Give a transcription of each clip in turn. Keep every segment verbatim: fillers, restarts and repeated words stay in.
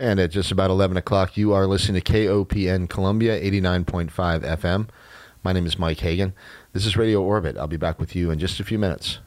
And at just about eleven o'clock, you are listening to K O P N Columbia, eighty-nine point five F M. My name is Mike Hagan. This is Radio Orbit. I'll be back with you in just a few minutes.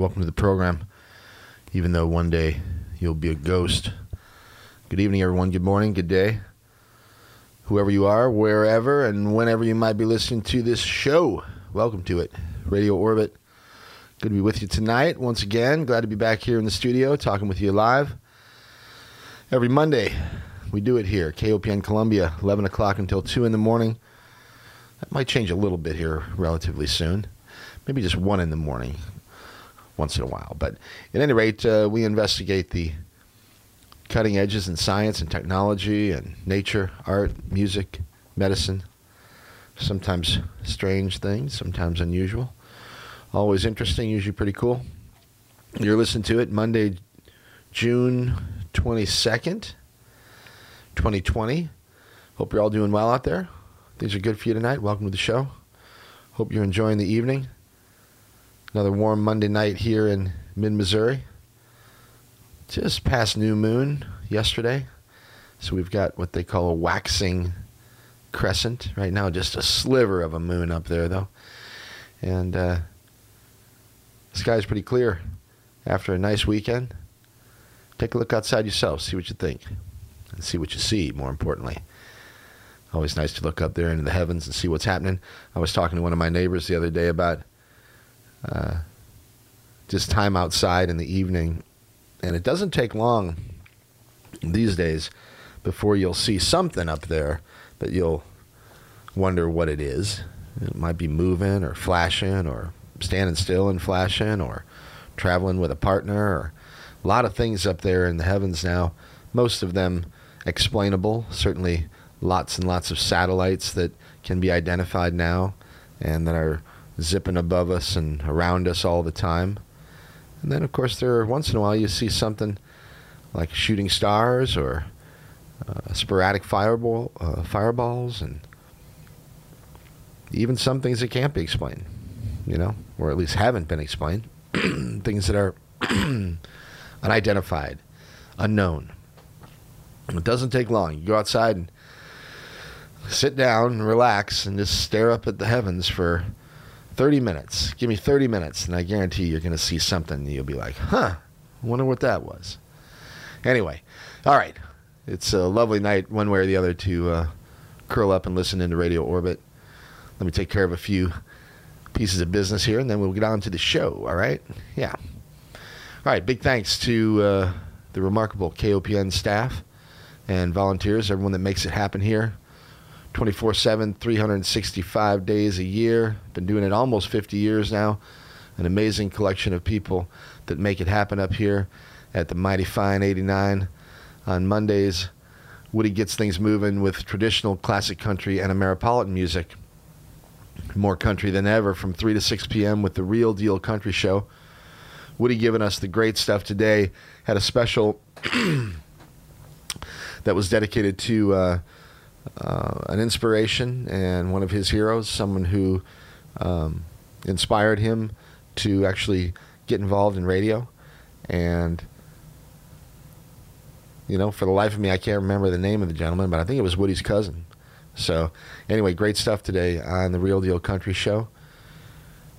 Welcome to the program, even though one day you'll be a ghost. Good evening, everyone. Good morning. Good day. Whoever you are, wherever and whenever you might be listening to this show, welcome to it. Radio Orbit. Good to be with you tonight. Once again, glad to be back here in the studio talking with you live. Every Monday, we do it here. K O P N Columbia, eleven o'clock until two in the morning. That might change a little bit here relatively soon. Maybe just one in the morning. once in a while. But at any rate, uh, we investigate the cutting edges in science and technology and nature, art, music, medicine. Sometimes strange things, sometimes unusual. Always interesting, usually pretty cool. You're listening to it Monday, June twenty-second, twenty twenty. Hope you're all doing well out there. Things are good for you tonight. Welcome to the show. Hope you're enjoying the evening. Another warm Monday night here in mid-Missouri. Just past new moon yesterday. So we've got what they call a waxing crescent. Right now, just a sliver of a moon up there, though. And uh, the sky's pretty clear after a nice weekend. Take a look outside yourself. See what you think. And see what you see, more importantly. Always nice to look up there into the heavens and see what's happening. I was talking to one of my neighbors the other day about uh, just time outside in the evening. And it doesn't take long these days before you'll see something up there that you'll wonder what it is. It might be moving or flashing or standing still and flashing or traveling with a partner. Or a lot of things up there in the heavens now, most of them explainable, certainly. Lots and lots of satellites that can be identified now and that are zipping above us and around us all the time. And then, of course, there are, once in a while you see something like shooting stars or uh, sporadic fireball, uh, fireballs and even some things that can't be explained, you know, or at least haven't been explained. Things that are unidentified, unknown. It doesn't take long. You go outside and sit down, relax, and just stare up at the heavens for thirty minutes. Give me thirty minutes, and I guarantee you're going to see something. You'll be like, huh, I wonder what that was. Anyway, all right. It's a lovely night, one way or the other, to uh, curl up and listen into Radio Orbit. Let me take care of a few pieces of business here, and then we'll get on to the show, all right? Yeah. All right, big thanks to uh, the remarkable K O P N staff and volunteers, everyone that makes it happen here. twenty-four seven, three hundred sixty-five days a year. Been doing it almost fifty years now. An amazing collection of people that make it happen up here at the Mighty Fine eighty-nine on Mondays. Woody gets things moving with traditional classic country and Ameripolitan music. More country than ever from three to six p.m. with the Real Deal Country Show. Woody giving us the great stuff today. Had a special that was dedicated to... Uh, Uh, an inspiration and one of his heroes, someone who um, inspired him to actually get involved in radio. And, you know, for the life of me, I can't remember the name of the gentleman, but I think it was Woody's cousin. So, anyway, great stuff today on the Real Deal Country Show.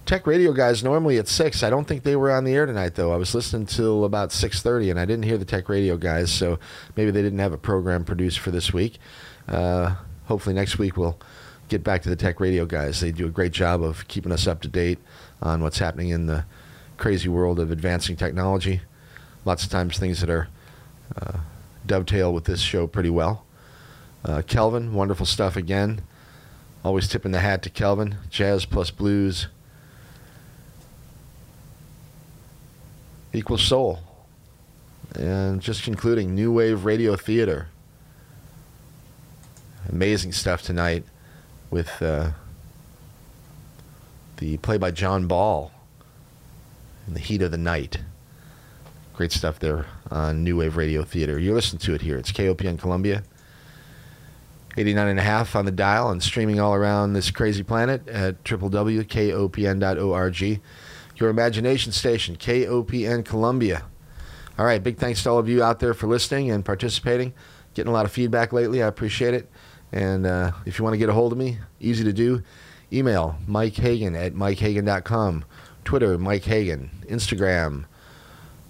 Tech radio guys normally at six. I don't think they were on the air tonight, though. I was listening till about six thirty, and I didn't hear the tech radio guys, so maybe they didn't have a program produced for this week. Uh, hopefully next week we'll get back to the tech radio guys. They do a great job of keeping us up to date on what's happening in the crazy world of advancing technology. Lots of times things that are uh, dovetail with this show pretty well. Uh, Kelvin, wonderful stuff again. Always tipping the hat to Kelvin. Jazz plus blues equals soul. And just concluding, New Wave Radio Theater. Amazing stuff tonight with uh, the play by John Ball in the heat of the night. Great stuff there on New Wave Radio Theater. You're listening to it here. It's K O P N Columbia. eighty-nine point five on the dial and streaming all around this crazy planet at w w w dot k o p n dot org. Your imagination station, K O P N Columbia. All right, big thanks to all of you out there for listening and participating. Getting a lot of feedback lately. I appreciate it. And uh, if you want to get a hold of me, easy to do. Email mike hagan at mike hagan dot com. Twitter, Mike Hagan. Instagram,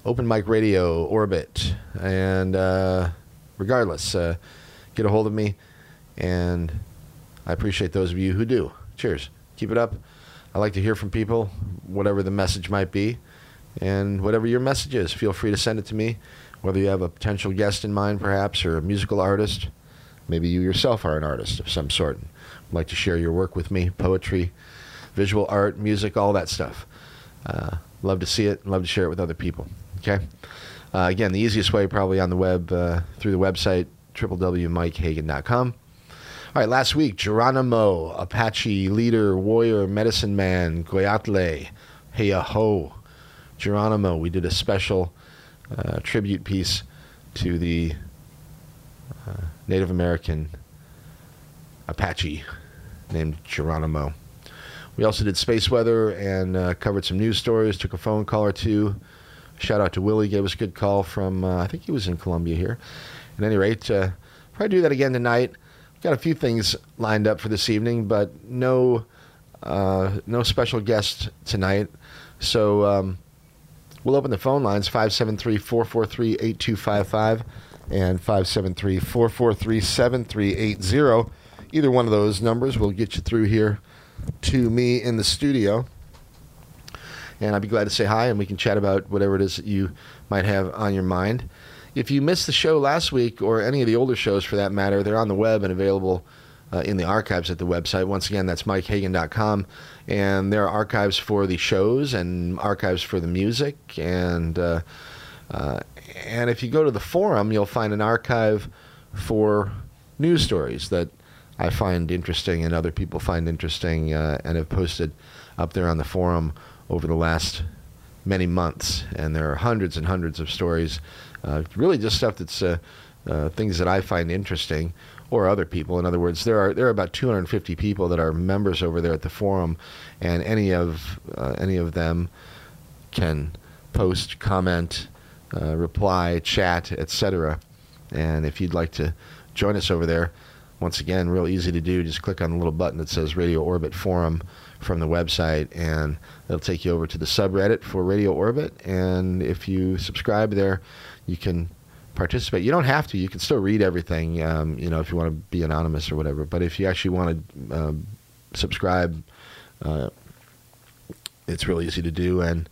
Open Mic Radio, Orbit. And uh, regardless, uh, get a hold of me. And I appreciate those of you who do. Cheers. Keep it up. I like to hear from people, whatever the message might be. And whatever your message is, feel free to send it to me. Whether you have a potential guest in mind, perhaps, or a musical artist. Maybe you yourself are an artist of some sort and would like to share your work with me. Poetry, visual art, music, all that stuff. Uh, Love to see it. Love to share it with other people. Okay. Uh, again, the easiest way probably on the web, uh, through the website, w w w dot mike hagan dot com. All right, last week, Geronimo, Apache leader, warrior, medicine man, Goyatle, Heyaho, Geronimo. We did a special uh, tribute piece to the uh, Native American Apache named Geronimo. We also did space weather and uh, covered some news stories, took a phone call or two. Shout out to Willie, gave us a good call from, uh, I think he was in Columbia here. At any rate, uh, probably do that again tonight. Got a few things lined up for this evening, but no uh, no special guest tonight. So um, we'll open the phone lines, five seven three, four four three, eight two five five and five seven three, four four three, seven three eight zero. Either one of those numbers will get you through here to me in the studio. And I'd be glad to say hi, and we can chat about whatever it is that you might have on your mind. If you missed the show last week, or any of the older shows for that matter, they're on the web and available uh, in the archives at the website. Once again, that's mike hagan dot com. And there are archives for the shows and archives for the music. And, uh, uh, and if you go to the forum, you'll find an archive for news stories that I find interesting and other people find interesting uh, and have posted up there on the forum over the last many months. And there are hundreds and hundreds of stories. Uh, really just stuff that's uh, uh, things that I find interesting, or other people. In other words, there are there are about two hundred fifty people that are members over there at the forum, and any of uh, any of them can post, comment, uh, reply, chat, et cetera. And if you'd like to join us over there, once again, real easy to do. Just click on the little button that says Radio Orbit Forum from the website, and it'll take you over to the subreddit for Radio Orbit. And if you subscribe there, you can participate. You don't have to. You can still read everything, um, you know, if you want to be anonymous or whatever. But if you actually want to uh, subscribe, uh, it's real easy to do. And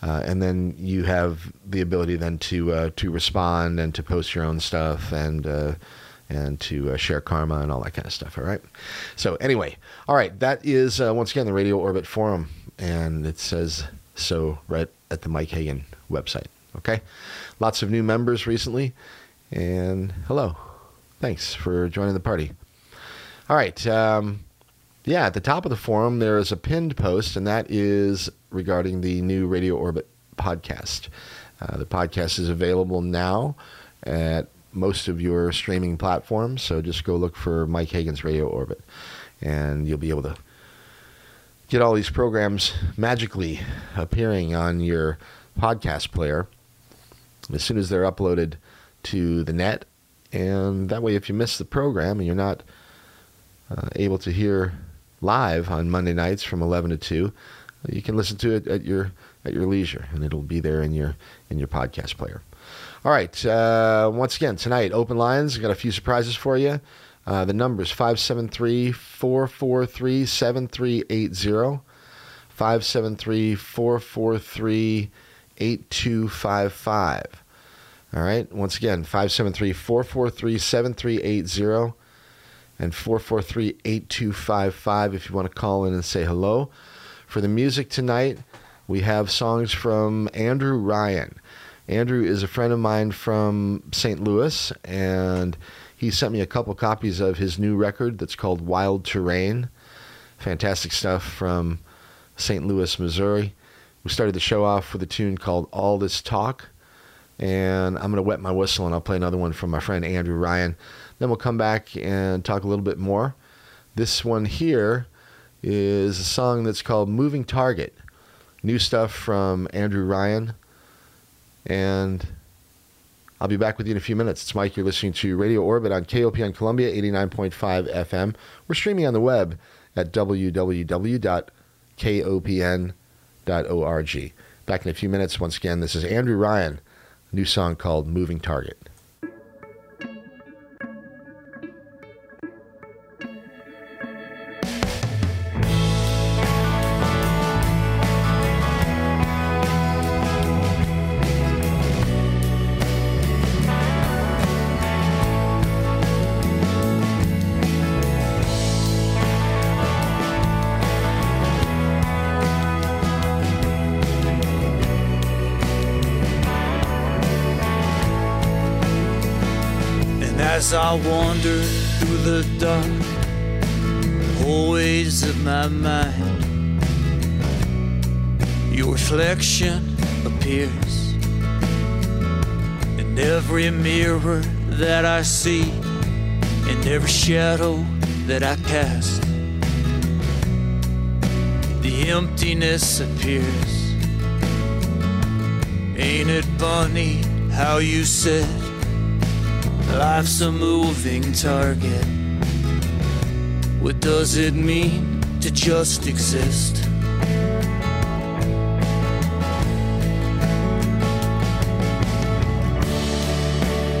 uh, and then you have the ability then to uh, to respond and to post your own stuff and uh, and to uh, share karma and all that kind of stuff. All right. So anyway, all right. That is, uh, once again, the Radio Orbit Forum. And it says so right at the Mike Hagan website. Okay. Lots of new members recently. And hello. Thanks for joining the party. All right. Um, yeah, at the top of the forum, there is a pinned post, and that is regarding the new Radio Orbit podcast. Uh, the podcast is available now at most of your streaming platforms. So just go look for Mike Hagan's Radio Orbit, and you'll be able to get all these programs magically appearing on your podcast player as soon as they're uploaded to the net. And that way, if you miss the program and you're not uh, able to hear live on Monday nights from eleven to two, you can listen to it at your at your leisure, and it'll be there in your in your podcast player. All right, uh, once again, tonight, open lines. I've got a few surprises for you. Uh, the number's five seven three, four four three, seven three eight zero, five seven three, four four three, seven three eight zero. eight two five five. All right. Once again, five seven three, four four three, seven three eight zero and four four three, eight two five five if you want to call in and say hello. For the music tonight, we have songs from Andrew Ryan. Andrew is a friend of mine from Saint Louis, and he sent me a couple copies of his new record that's called Wild Terrain. Fantastic stuff from Saint Louis, Missouri. We started the show off with a tune called All This Talk, and I'm going to wet my whistle, and I'll play another one from my friend Andrew Ryan. Then we'll come back and talk a little bit more. This one here is a song that's called Moving Target. New stuff from Andrew Ryan, and I'll be back with you in a few minutes. It's Mike. You're listening to Radio Orbit on K O P N Columbia, eighty-nine point five F M. We're streaming on the web at w w w dot k o p n dot com. .org. Back in a few minutes. Once again, this is Andrew Ryan, new song called Moving Target. as I wander through the dark always of my mind, your reflection appears in every mirror that I see, in every shadow that I cast. The emptiness appears. Ain't it funny how you said life's a moving target? What does it mean to just exist?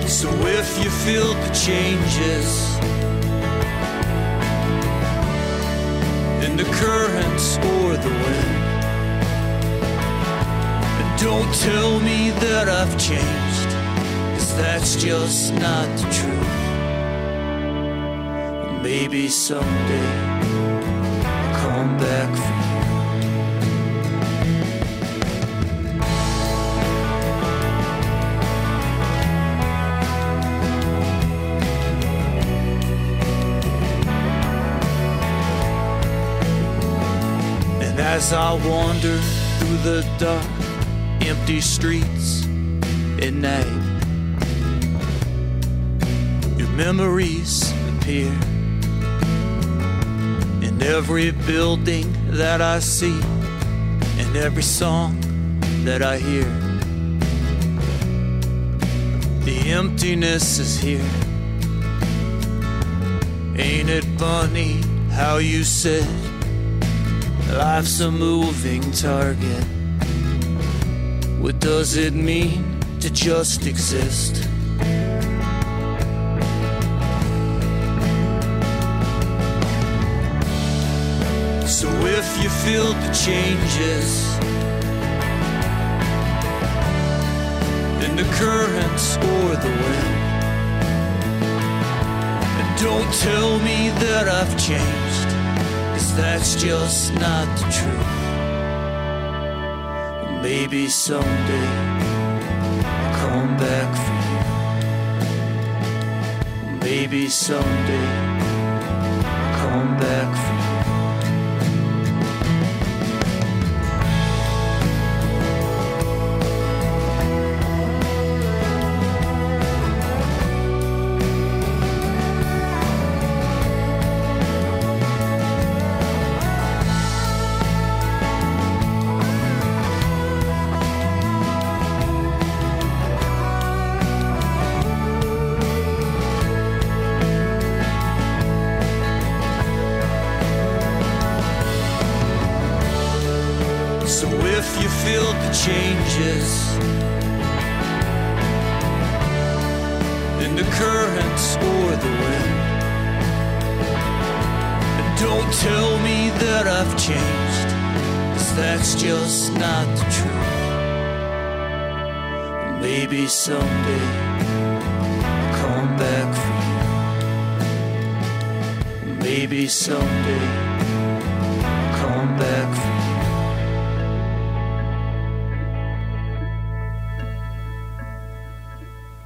So if you feel the changes in the currents or the wind, and don't tell me that I've changed, 'cause that's just not the truth. Maybe someday I'll come back for you. As I wander through the dark, empty streets at night, your memories appear in every building that I see, in every song that I hear. The emptiness is here. Ain't it funny how you said life's a moving target? What does it mean to just exist? So if you feel the changes in the currents or the wind, and don't tell me that I've changed, 'cause that's just not the truth. Maybe someday I'll come back for you. Maybe someday I'll come back for you. So if you feel the changes in the currents or the wind, and don't tell me that I've changed, 'cause that's just not the truth. Maybe someday I'll come back for you. Maybe someday I'll come back for you.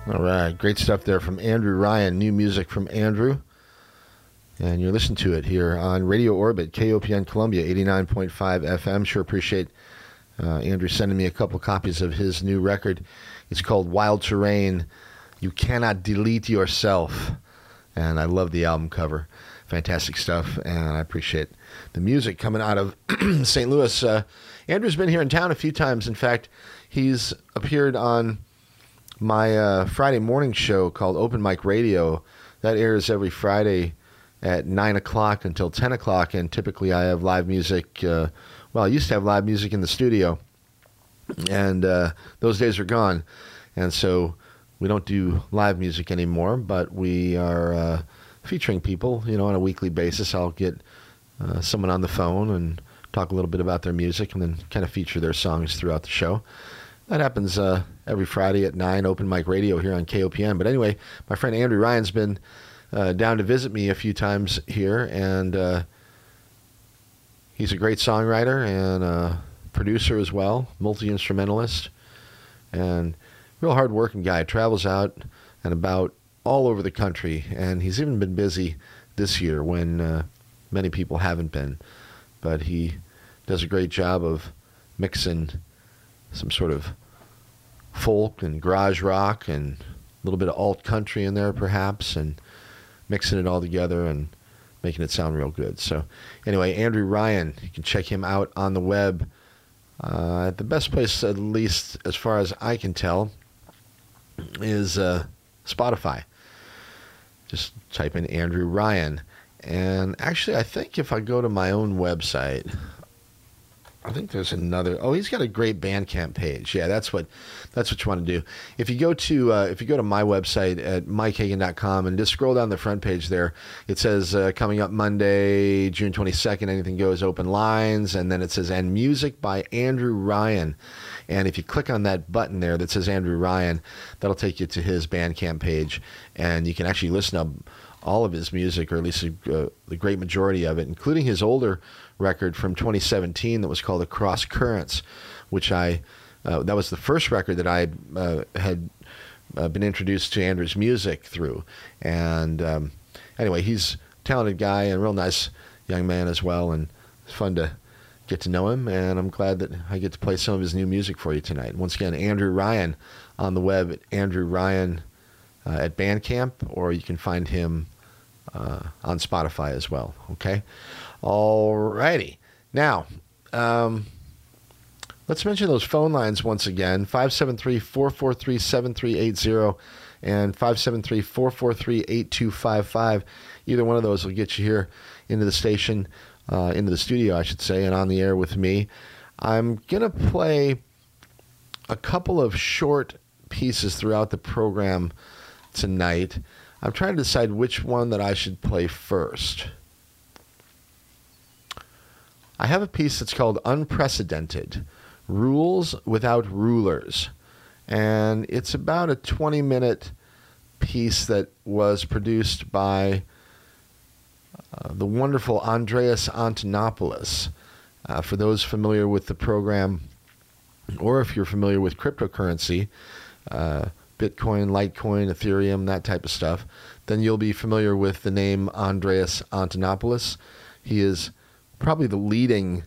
All right, great stuff there from Andrew Ryan. New music from Andrew. And you're listening to it here on Radio Orbit, K O P N Columbia, eighty-nine point five F M. Sure appreciate uh, Andrew sending me a couple copies of his new record. It's called Wild Terrain. You Cannot Delete Yourself. And I love the album cover. Fantastic stuff. And I appreciate the music coming out of Saint Louis. Uh, Andrew's been here in town a few times. In fact, he's appeared on my uh, Friday morning show called Open Mic Radio. That airs every Friday at nine o'clock until ten o'clock, and typically I have live music. Uh, well, I used to have live music in the studio, and uh, those days are gone, and so we don't do live music anymore, but we are uh, featuring people, you know, on a weekly basis. I'll get uh, someone on the phone and talk a little bit about their music and then kind of feature their songs throughout the show. That happens uh, every Friday at nine, Open Mic Radio here on K O P N. But anyway, my friend Andrew Ryan's been uh, down to visit me a few times here, and uh, he's a great songwriter and uh, producer as well, multi-instrumentalist, and real hard-working guy. Travels out and about all over the country, and he's even been busy this year when uh, many people haven't been. But he does a great job of mixing some sort of folk and garage rock and a little bit of alt country in there perhaps, and mixing it all together and making it sound real good. So anyway, Andrew Ryan, you can check him out on the web. Uh, the best place, at least as far as I can tell, is uh, Spotify. Just type in Andrew Ryan. And actually, I think if I go to my own website, I think there's another. Oh, he's got a great Bandcamp page. Yeah, that's what that's what you want to do. If you go to uh, if you go to my website at mike hagan dot com and just scroll down the front page there, it says uh, coming up Monday, June twenty-second, Anything Goes, Open Lines, and then it says and music by Andrew Ryan. And if you click on that button there that says Andrew Ryan, that'll take you to his Bandcamp page, and you can actually listen up all of his music, or at least uh, the great majority of it, including his older record from twenty seventeen that was called Across Currents, which I, uh, that was the first record that I uh, had uh, been introduced to Andrew's music through. And um, anyway, he's a talented guy and a real nice young man as well, and it's fun to get to know him, and I'm glad that I get to play some of his new music for you tonight. Once again, Andrew Ryan on the web at Andrew Ryan uh, at Bandcamp, or you can find him Uh, on Spotify as well. Okay. Alrighty. Now, um, let's mention those phone lines once again. five seven three, four four three, seven three eight zero and five seven three, four four three, eight two five five. Either one of those will get you here into the station, uh, into the studio, I should say, and on the air with me. I'm going to play a couple of short pieces throughout the program tonight. I'm trying to decide which one that I should play first. I have a piece that's called Unprecedented, Rules Without Rulers. And it's about a twenty-minute piece that was produced by uh, the wonderful Andreas Antonopoulos. Uh, for those familiar with the program, or if you're familiar with cryptocurrency, uh, Bitcoin, Litecoin, Ethereum, that type of stuff, then you'll be familiar with the name Andreas Antonopoulos. He is probably the leading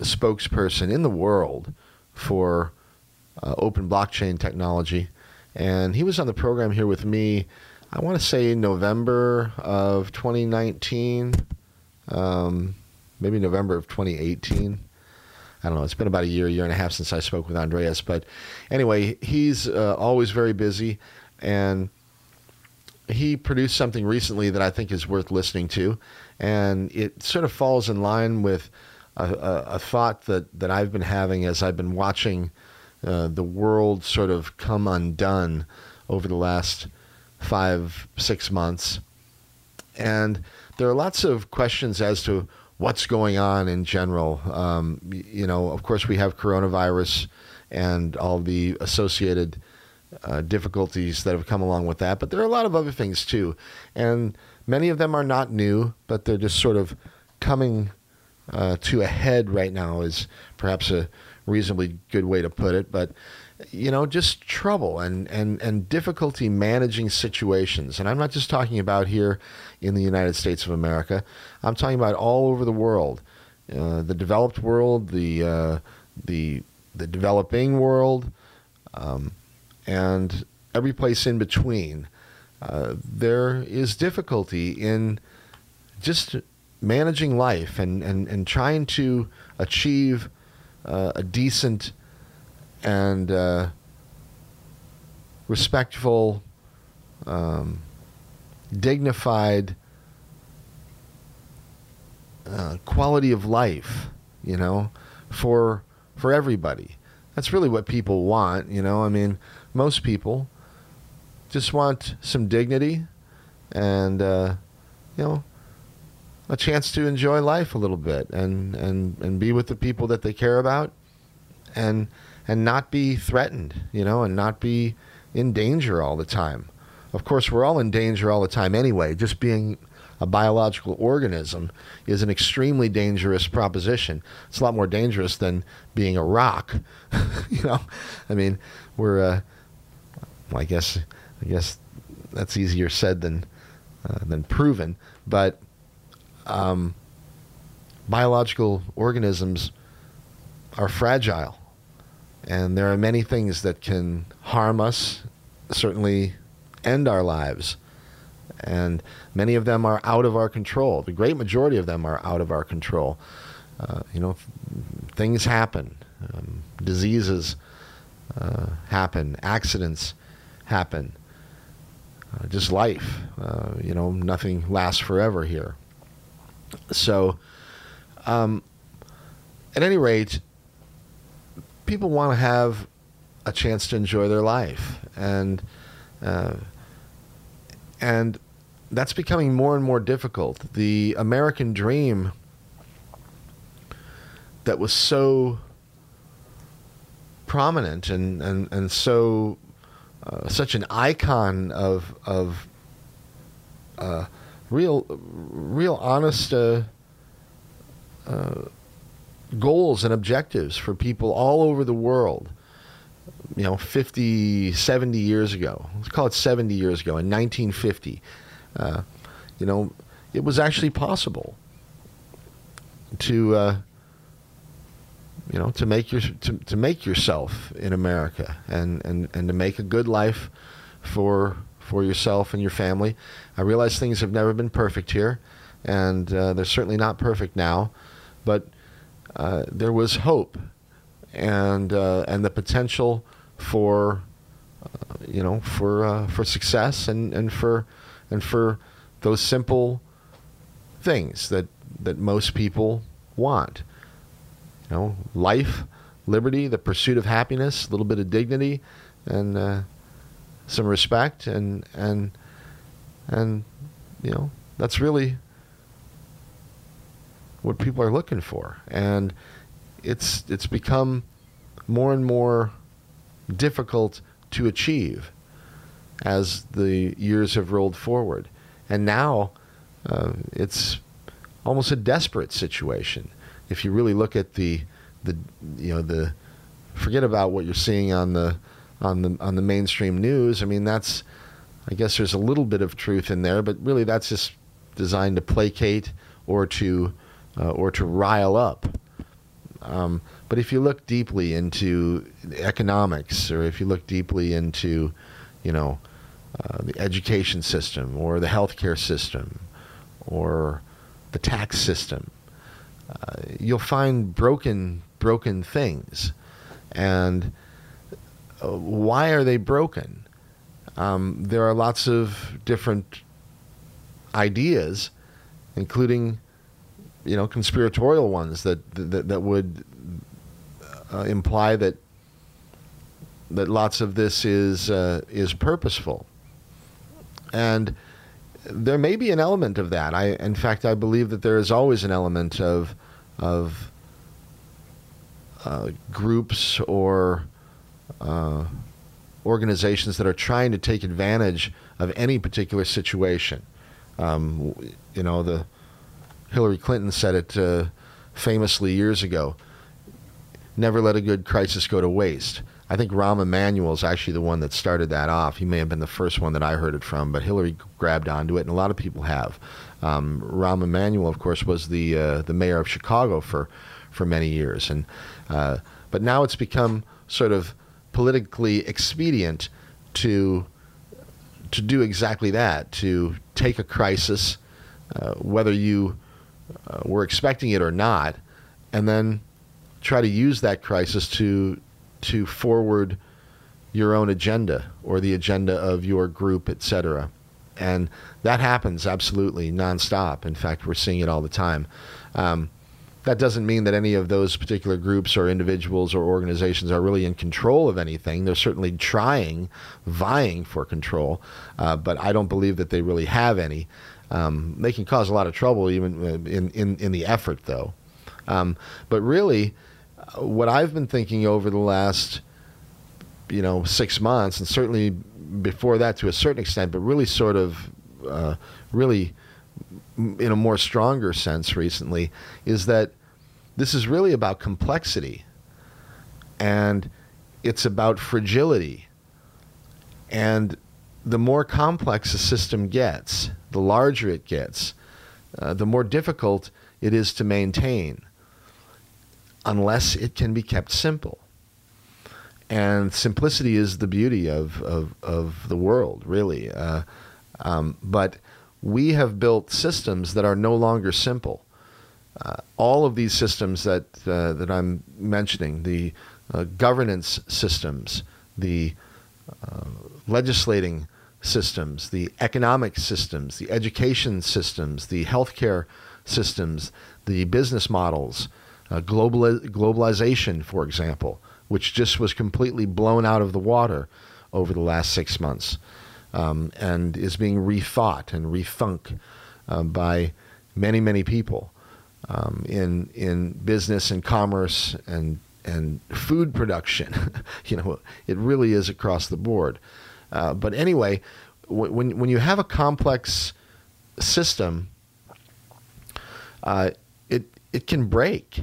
spokesperson in the world for uh, open blockchain technology. And he was on the program here with me, I want to say November of twenty nineteen, um, maybe November of twenty eighteen. I don't know, it's been about a year, year and a half since I spoke with Andreas. But anyway, he's uh, always very busy, and he produced something recently that I think is worth listening to. And it sort of falls in line with a, a, a thought that, that I've been having as I've been watching uh, the world sort of come undone over the last five, six months. And there are lots of questions as to what's going on in general. Um, you know, of course, we have coronavirus and all the associated uh, difficulties that have come along with that. But there are a lot of other things, too. And many of them are not new, but they're just sort of coming uh, to a head right now is perhaps a reasonably good way to put it. But, you know, just trouble and, and, and difficulty managing situations. And I'm not just talking about here in the United States of America. I'm talking about all over the world, uh, the developed world, the uh, the the developing world, um, and every place in between. Uh, there is difficulty in just managing life and, and, and trying to achieve uh, a decent and uh, respectful, um, dignified uh, quality of life, you know, for for everybody. That's really what people want, you know. I mean, most people just want some dignity and uh, you know, a chance to enjoy life a little bit and and and be with the people that they care about, and and not be threatened, you know, and not be in danger all the time. Of course, we're all in danger all the time anyway. Just being a biological organism is an extremely dangerous proposition. It's a lot more dangerous than being a rock. You know, I mean, we're, uh, well, I guess, I guess that's easier said than uh, than proven. But um, biological organisms are fragile, and there are many things that can harm us, certainly end our lives. And many of them are out of our control. The great majority of them are out of our control. Uh, you know, things happen. Um, diseases uh, happen. Accidents happen. Uh, just life. Uh, you know, nothing lasts forever here. So, um, at any rate, people want to have a chance to enjoy their life. And, uh, and that's becoming more and more difficult. The American dream that was so prominent and, and, and so uh, such an icon of of uh, real real honest uh, uh, goals and objectives for people all over the world, you know, fifty, seventy years ago. Let's call it seventy years ago, in nineteen fifty. Uh, you know, it was actually possible to uh, you know, to make your to, to make yourself in America, and, and, and to make a good life for for yourself and your family. I realize things have never been perfect here, and uh, they're certainly not perfect now, but uh, there was hope, and uh, and the potential for uh, you know for uh, for success, and, and for and for those simple things that that most people want. You know, life, liberty, the pursuit of happiness, a little bit of dignity, and uh, some respect, and and and you know, that's really what people are looking for. And it's it's become more and more difficult to achieve as the years have rolled forward. And now uh, it's almost a desperate situation. If you really look at the, the you know the, forget about what you're seeing on the, on the on the mainstream news. I mean, that's, I guess there's a little bit of truth in there, but really that's just designed to placate or to, uh, or to rile up. Um, but if you look deeply into economics, or if you look deeply into, you know, uh, the education system, or the healthcare system, or the tax system, Uh, you'll find broken, broken things. And uh, why are they broken? Um, there are lots of different ideas, including, you know, conspiratorial ones that that, that would uh, imply that that lots of this is uh, is purposeful. And there may be an element of that. I, in fact, I believe that there is always an element of of uh, groups or uh, organizations that are trying to take advantage of any particular situation. Um, you know, the Hillary Clinton said it uh, famously years ago. Never let a good crisis go to waste. I think Rahm Emanuel is actually the one that started that off. He may have been the first one that I heard it from, but Hillary grabbed onto it, and a lot of people have. Um, Rahm Emanuel, of course, was the uh, the mayor of Chicago for, for many years, and uh, but now it's become sort of politically expedient to to do exactly that, to take a crisis, uh, whether you uh, were expecting it or not, and then try to use that crisis to to forward your own agenda or the agenda of your group, et cetera. And that happens absolutely nonstop. In fact, we're seeing it all the time. Um, that doesn't mean that any of those particular groups or individuals or organizations are really in control of anything. They're certainly trying, vying for control, uh, but I don't believe that they really have any. Um, they can cause a lot of trouble even in, in, in the effort, though. Um, but really, what I've been thinking over the last, you know, six months, and certainly before that to a certain extent, but really sort of, uh, really in a more stronger sense recently, is that this is really about complexity, and it's about fragility, and the more complex a system gets, the larger it gets, uh, the more difficult it is to maintain, unless it can be kept simple. And simplicity is the beauty of, of, of the world, really. Uh, um, but we have built systems that are no longer simple. Uh, all of these systems that, uh, that I'm mentioning, the uh, governance systems, the uh, legislating systems, the economic systems, the education systems, the healthcare systems, the business models, uh, global, globalization, for example, which just was completely blown out of the water over the last six months um, and is being rethought and rethunk uh, by many, many people um, in in business and commerce and, and food production. You know, it really is across the board. Uh, but anyway, w- when, when you have a complex system, uh, it, it can break.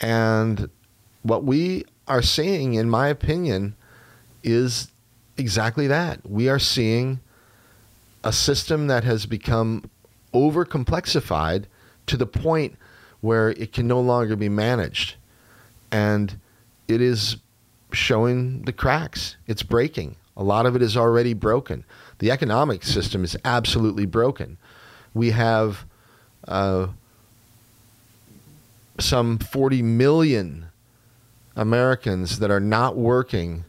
And what we are seeing, in my opinion, is exactly that. We are seeing a system that has become over-complexified to the point where it can no longer be managed. And it is showing the cracks. It's breaking. A lot of it is already broken. The economic system is absolutely broken. We have uh, some forty million Americans that are not working,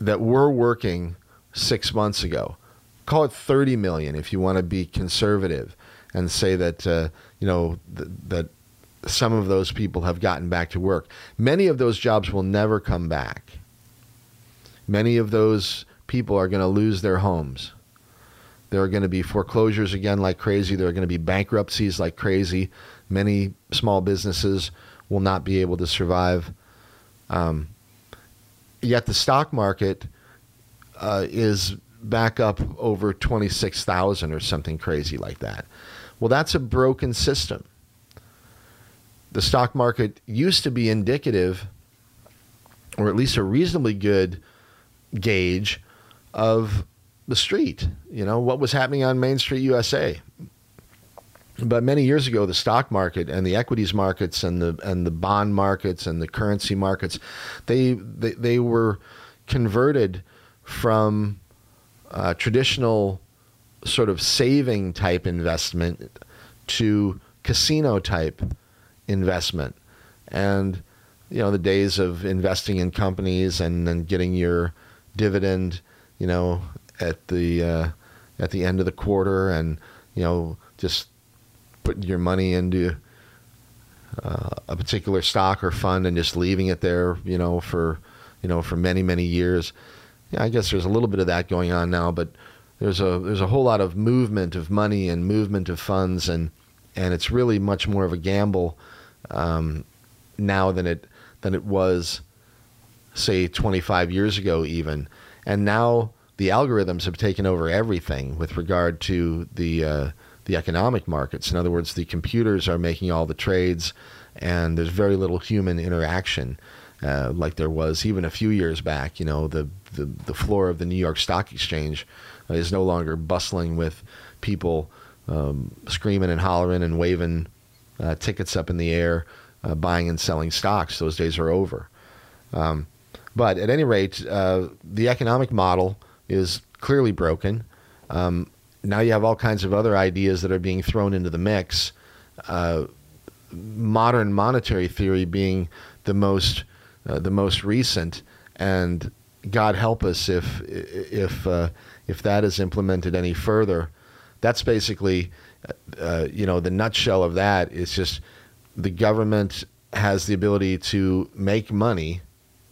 that were working six months ago. Call it thirty million if you want to be conservative and say that uh, you know th- that some of those people have gotten back to work. Many of those jobs will never come back. Many of those people are going to lose their homes. There are going to be foreclosures again like crazy. There are going to be bankruptcies like crazy. Many small businesses will not be able to survive. Um, yet the stock market uh, is back up over twenty-six thousand or something crazy like that. Well, that's a broken system. The stock market used to be indicative, or at least a reasonably good gauge, of the street, you know, what was happening on Main Street U S A. But many years ago, the stock market and the equities markets and the and the bond markets and the currency markets, they they, they were converted from uh, traditional sort of saving type investment to casino type investment. And you know, the days of investing in companies and then getting your dividend, you know, at the uh, at the end of the quarter, and you know, just putting your money into uh, a particular stock or fund and just leaving it there, you know, for, you know, for many, many years. Yeah, I guess there's a little bit of that going on now, but there's a, there's a whole lot of movement of money and movement of funds. And, and it's really much more of a gamble um, now than it, than it was, say, twenty-five years ago even. And now the algorithms have taken over everything with regard to the, uh, the economic markets. In other words, the computers are making all the trades, and there's very little human interaction, uh, like there was even a few years back. You know, the, the, the floor of the New York Stock Exchange is no longer bustling with people um, screaming and hollering and waving uh, tickets up in the air, uh, buying and selling stocks. Those days are over. Um, but at any rate, uh, the economic model is clearly broken. Um, Now you have all kinds of other ideas that are being thrown into the mix. Uh, modern monetary theory being the most, uh, the most recent, and God help us if, if, uh, if that is implemented any further. That's basically, uh, you know, the nutshell of that is just the government has the ability to make money.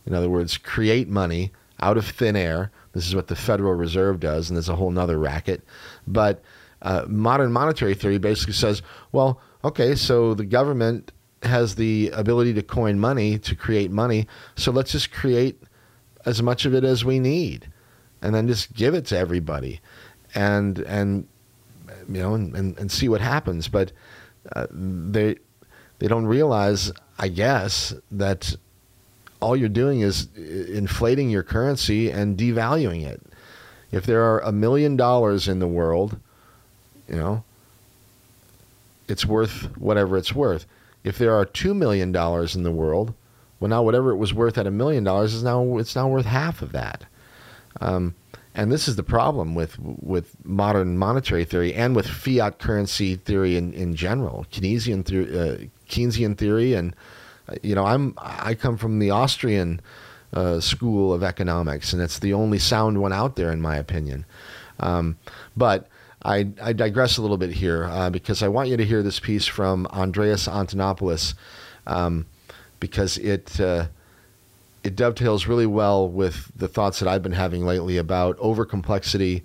In other words, create money out of thin air. This is what the Federal Reserve does, and there's a whole nother racket. But uh, modern monetary theory basically says, well, okay, so the government has the ability to coin money, to create money, so let's just create as much of it as we need, and then just give it to everybody, and and you know, and, and, and see what happens. But uh, they they don't realize, I guess, that all you're doing is inflating your currency and devaluing it. If there are a million dollars in the world, you know, it's worth whatever it's worth. If there are two million dollars in the world, well, now whatever it was worth at a million dollars is now it's now worth half of that. Um, and this is the problem with with modern monetary theory and with fiat currency theory in, in general, Keynesian theory, uh, Keynesian theory, and you know, I'm I come from the Austrian uh, school of economics, and it's the only sound one out there, in my opinion. Um, but I, I digress a little bit here uh, because I want you to hear this piece from Andreas Antonopoulos um, because it uh, it dovetails really well with the thoughts that I've been having lately about overcomplexity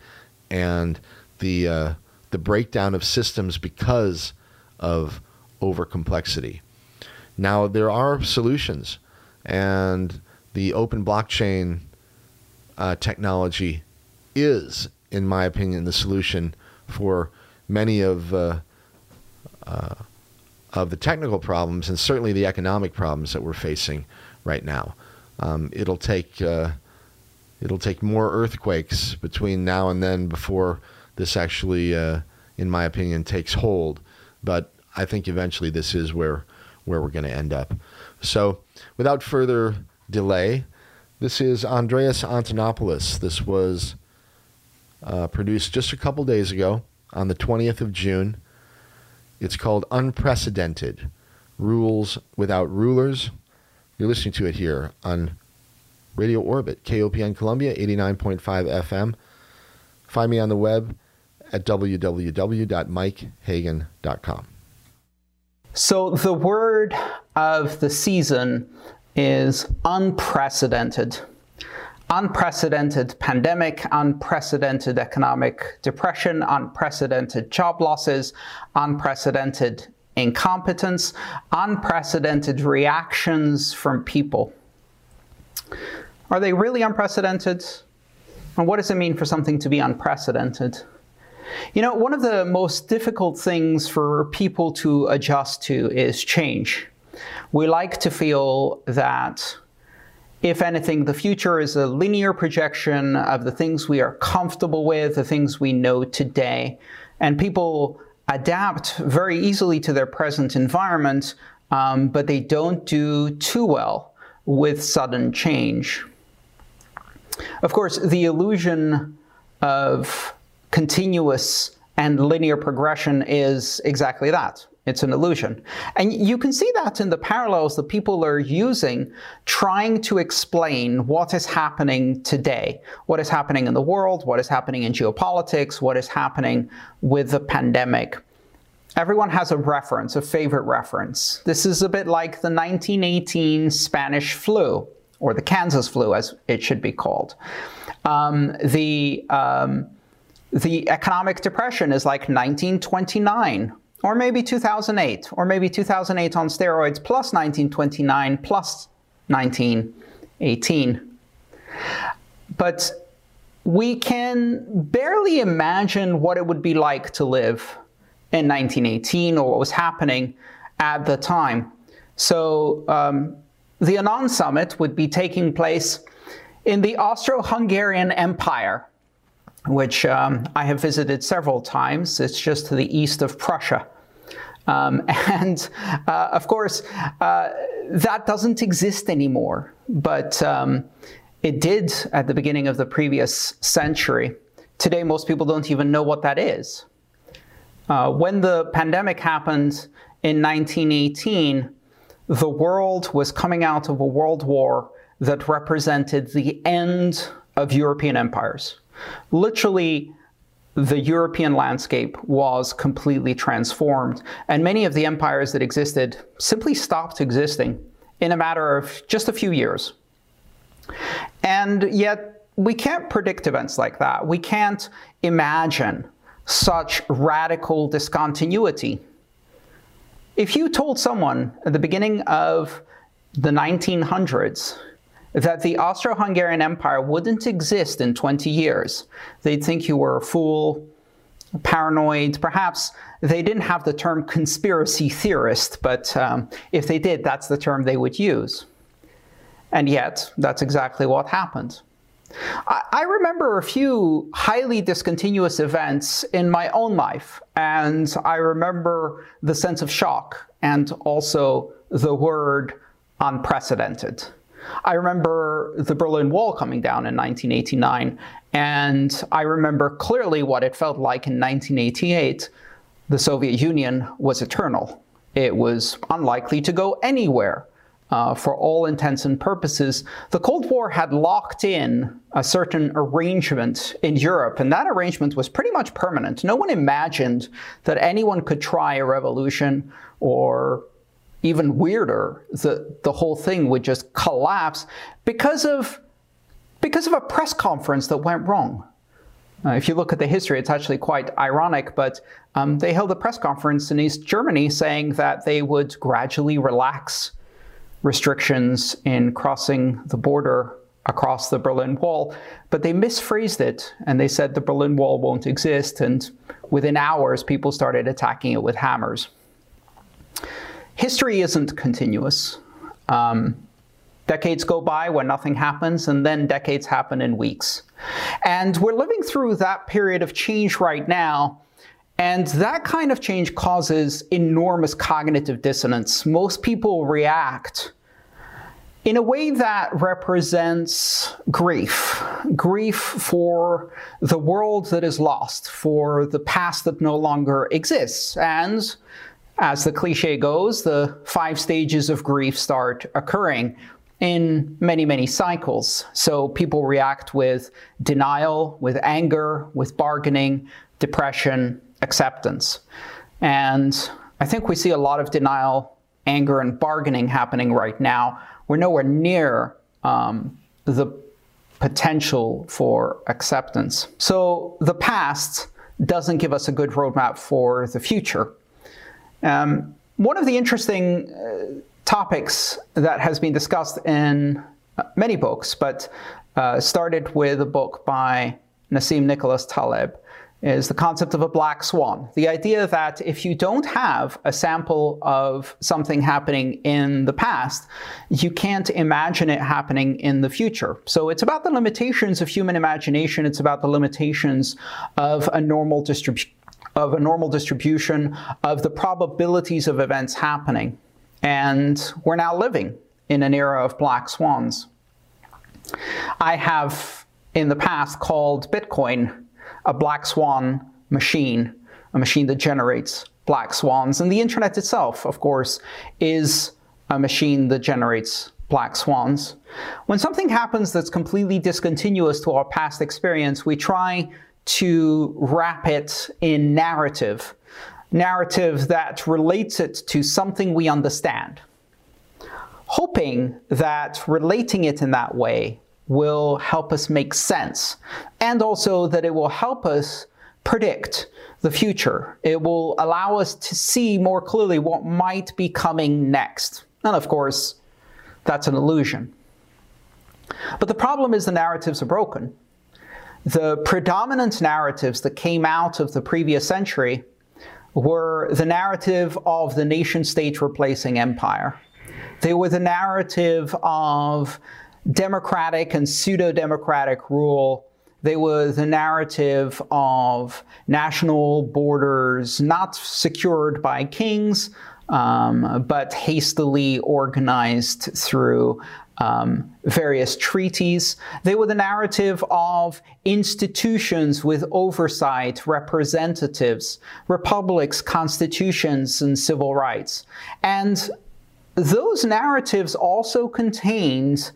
and the uh, the breakdown of systems because of overcomplexity. Now there are solutions, and the open blockchain uh, technology is, in my opinion, the solution for many of uh, uh, of the technical problems and certainly the economic problems that we're facing right now. Um, it'll take uh, it'll take more earthquakes between now and then before this actually, uh, in my opinion, takes hold. But I think eventually this is where where we're going to end up. So, without further delay, this is Andreas Antonopoulos. This was uh, produced just a couple days ago, on the twentieth of June. It's called Unprecedented, Rules Without Rulers. You're listening to it here on Radio Orbit, K O P N Columbia, eighty-nine point five F M. Find me on the web at w w w dot mike hagan dot com. So the word of the season is unprecedented. Unprecedented pandemic, unprecedented economic depression, unprecedented job losses, unprecedented incompetence, unprecedented reactions from people. Are they really unprecedented? And what does it mean for something to be unprecedented? You know, one of the most difficult things for people to adjust to is change. We like to feel that, if anything, the future is a linear projection of the things we are comfortable with, the things we know today. And people adapt very easily to their present environment, um, but they don't do too well with sudden change. Of course, the illusion of continuous and linear progression is exactly that. It's an illusion. And you can see that in the parallels that people are using, trying to explain what is happening today, what is happening in the world, what is happening in geopolitics, what is happening with the pandemic. Everyone has a reference, a favorite reference. This is a bit like the nineteen eighteen Spanish flu, or the Kansas flu, as it should be called. Um, the, um, the economic depression is like nineteen twenty-nine. Or maybe two thousand eight, or maybe two thousand eight on steroids, plus nineteen twenty-nine, plus nineteen eighteen. But we can barely imagine what it would be like to live in nineteen eighteen or what was happening at the time. So um, the Annan Summit would be taking place in the Austro-Hungarian Empire, which um, I have visited several times. It's just to the east of Prussia. Um, and uh, of course, uh, that doesn't exist anymore, but um, it did at the beginning of the previous century. Today, most people don't even know what that is. Uh, when the pandemic happened in nineteen eighteen, the world was coming out of a world war that represented the end of European empires. Literally, the European landscape was completely transformed, and many of the empires that existed simply stopped existing in a matter of just a few years. And yet, we can't predict events like that. We can't imagine such radical discontinuity. If you told someone at the beginning of the nineteen hundreds that the Austro-Hungarian Empire wouldn't exist in twenty years. They'd think you were a fool, paranoid. Perhaps they didn't have the term conspiracy theorist, but um, if they did, that's the term they would use. And yet, that's exactly what happened. I remember a few highly discontinuous events in my own life, and I remember the sense of shock and also the word unprecedented. I remember the Berlin Wall coming down in nineteen eighty-nine, and I remember clearly what it felt like in nineteen eighty-eight. The Soviet Union was eternal. It was unlikely to go anywhere. Uh, for all intents and purposes, the Cold War had locked in a certain arrangement in Europe, and that arrangement was pretty much permanent. No one imagined that anyone could try a revolution, or even weirder, the, the whole thing would just collapse because of, because of a press conference that went wrong. Uh, if you look at the history, it's actually quite ironic, but um, they held a press conference in East Germany saying that they would gradually relax restrictions in crossing the border across the Berlin Wall, but they misphrased it, and they said the Berlin Wall won't exist, and within hours, people started attacking it with hammers. History isn't continuous. Um, decades go by when nothing happens, and then decades happen in weeks. And we're living through that period of change right now, and that kind of change causes enormous cognitive dissonance. Most people react in a way that represents grief. Grief for the world that is lost, for the past that no longer exists. And as the cliche goes, the five stages of grief start occurring in many, many cycles. So people react with denial, with anger, with bargaining, depression, acceptance. And I think we see a lot of denial, anger, and bargaining happening right now. We're nowhere near um, the potential for acceptance. So the past doesn't give us a good roadmap for the future. Um, one of the interesting uh, topics that has been discussed in many books, but uh, started with a book by Nassim Nicholas Taleb, is the concept of a black swan. The idea that if you don't have a sample of something happening in the past, you can't imagine it happening in the future. So it's about the limitations of human imagination. It's about the limitations of a normal distribution, of a normal distribution of the probabilities of events happening. And we're now living in an era of black swans. I have in the past called Bitcoin a black swan machine, a machine that generates black swans. And the internet itself, of course, is a machine that generates black swans. When something happens that's completely discontinuous to our past experience, we try to wrap it in narrative, narrative that relates it to something we understand, hoping that relating it in that way will help us make sense, and also that it will help us predict the future. It will allow us to see more clearly what might be coming next. And of course, that's an illusion. But the problem is the narratives are broken. The predominant narratives that came out of the previous century were the narrative of the nation-state replacing empire. They were the narrative of democratic and pseudo-democratic rule. They were the narrative of national borders not secured by kings, um, but hastily organized through Um, various treaties. They were the narrative of institutions with oversight, representatives, republics, constitutions, and civil rights. And those narratives also contained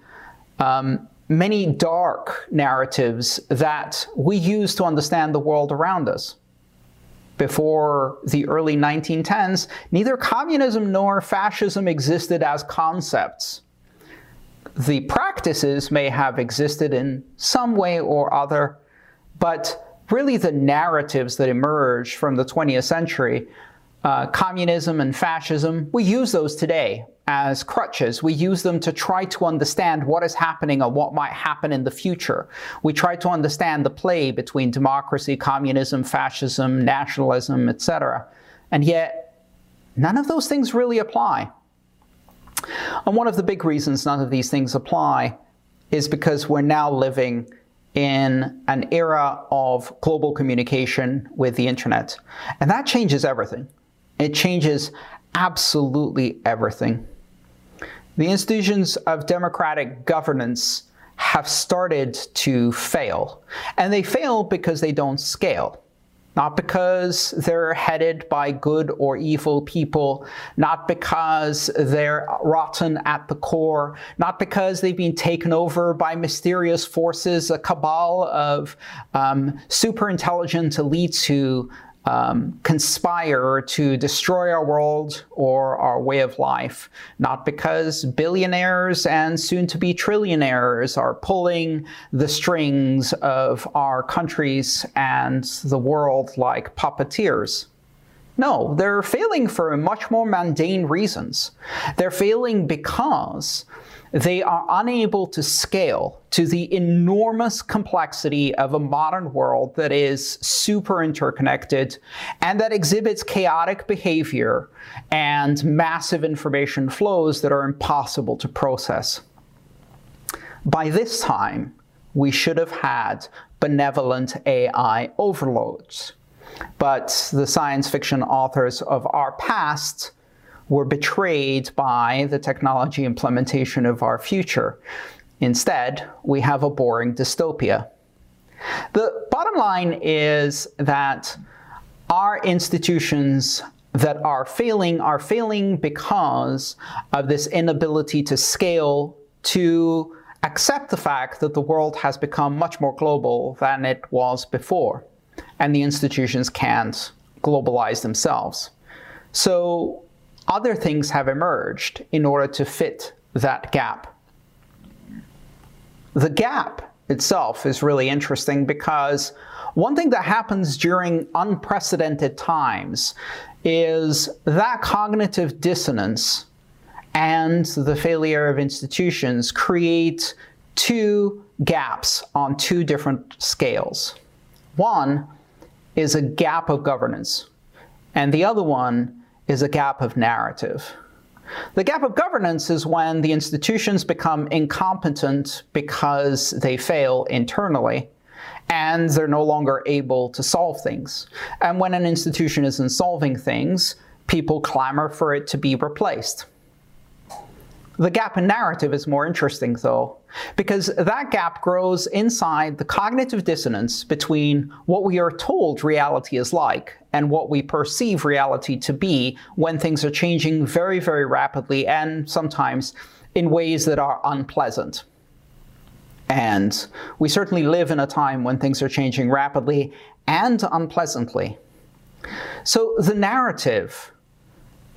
um, many dark narratives that we use to understand the world around us. Before the early nineteen tens, neither communism nor fascism existed as concepts. The practices may have existed in some way or other, but really the narratives that emerged from the twentieth century, uh, communism and fascism, we use those today as crutches. We use them to try to understand what is happening or what might happen in the future. We try to understand the play between democracy, communism, fascism, nationalism, et cetera. And yet, none of those things really apply. And one of the big reasons none of these things apply is because we're now living in an era of global communication with the internet. And that changes everything. It changes absolutely everything. The institutions of democratic governance have started to fail. And they fail because they don't scale. Not because they're headed by good or evil people, not because they're rotten at the core, not because they've been taken over by mysterious forces, a cabal of um, super intelligent elites who um, conspire to destroy our world or our way of life, not because billionaires and soon-to-be trillionaires are pulling the strings of our countries and the world like puppeteers. No, they're failing for much more mundane reasons. They're failing because they are unable to scale to the enormous complexity of a modern world that is super interconnected and that exhibits chaotic behavior and massive information flows that are impossible to process. By this time, we should have had benevolent A I overloads. But the science fiction authors of our past were betrayed by the technology implementation of our future. Instead, we have a boring dystopia. The bottom line is that our institutions that are failing are failing because of this inability to scale, to accept the fact that the world has become much more global than it was before, and the institutions can't globalize themselves. So other things have emerged in order to fit that gap. The gap itself is really interesting because one thing that happens during unprecedented times is that cognitive dissonance and the failure of institutions create two gaps on two different scales. One is a gap of governance, and the other one is a gap of narrative. The gap of governance is when the institutions become incompetent because they fail internally, and they're no longer able to solve things. And when an institution isn't solving things, people clamor for it to be replaced. The gap in narrative is more interesting, though, because that gap grows inside the cognitive dissonance between what we are told reality is like and what we perceive reality to be when things are changing very, very rapidly and sometimes in ways that are unpleasant. And we certainly live in a time when things are changing rapidly and unpleasantly. So the narrative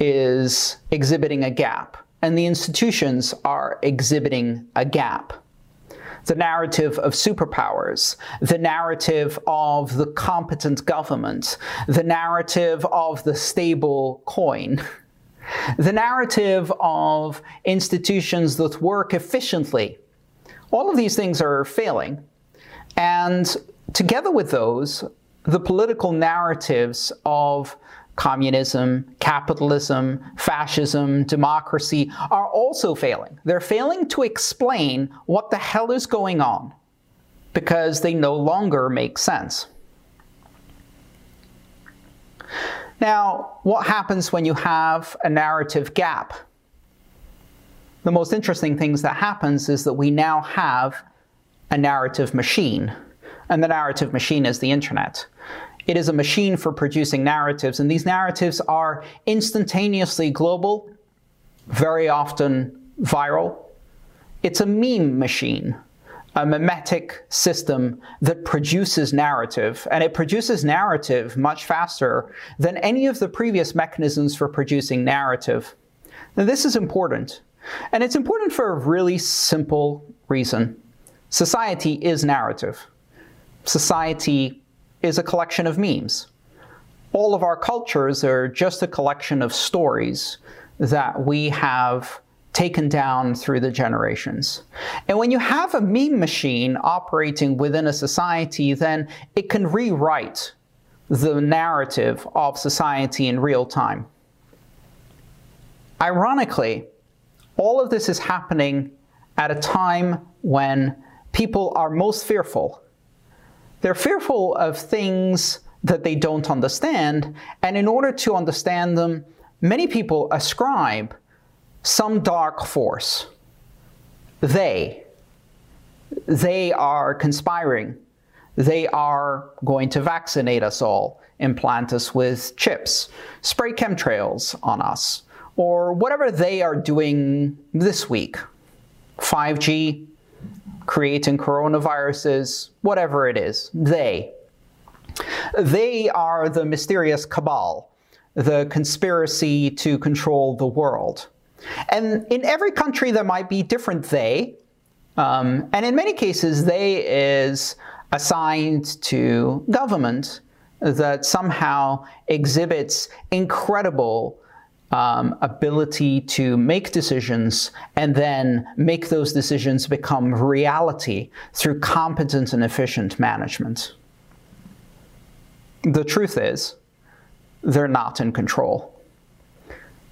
is exhibiting a gap, and the institutions are exhibiting a gap. The narrative of superpowers, the narrative of the competent government, the narrative of the stable coin, the narrative of institutions that work efficiently. All of these things are failing. And together with those, the political narratives of communism, capitalism, fascism, democracy are also failing. They're failing to explain what the hell is going on because they no longer make sense. Now, what happens when you have a narrative gap? The most interesting things that happens is that we now have a narrative machine, and the narrative machine is the internet. It is a machine for producing narratives, and these narratives are instantaneously global, very often viral. It's a meme machine, a memetic system that produces narrative, and it produces narrative much faster than any of the previous mechanisms for producing narrative. Now, this is important, and it's important for a really simple reason. Society is narrative. Society is a collection of memes. All of our cultures are just a collection of stories that we have taken down through the generations. And when you have a meme machine operating within a society, then it can rewrite the narrative of society in real time. Ironically, all of this is happening at a time when people are most fearful They're fearful of things that they don't understand, and in order to understand them, many people ascribe some dark force. They. They are conspiring. They are going to vaccinate us all, implant us with chips, spray chemtrails on us, or whatever they are doing this week. five G, creating coronaviruses, whatever it is. They. They are the mysterious cabal, the conspiracy to control the world. And in every country there might be different they, um, and in many cases they is assigned to government that somehow exhibits incredible um, ability to make decisions and then make those decisions become reality through competent and efficient management. The truth is, they're not in control.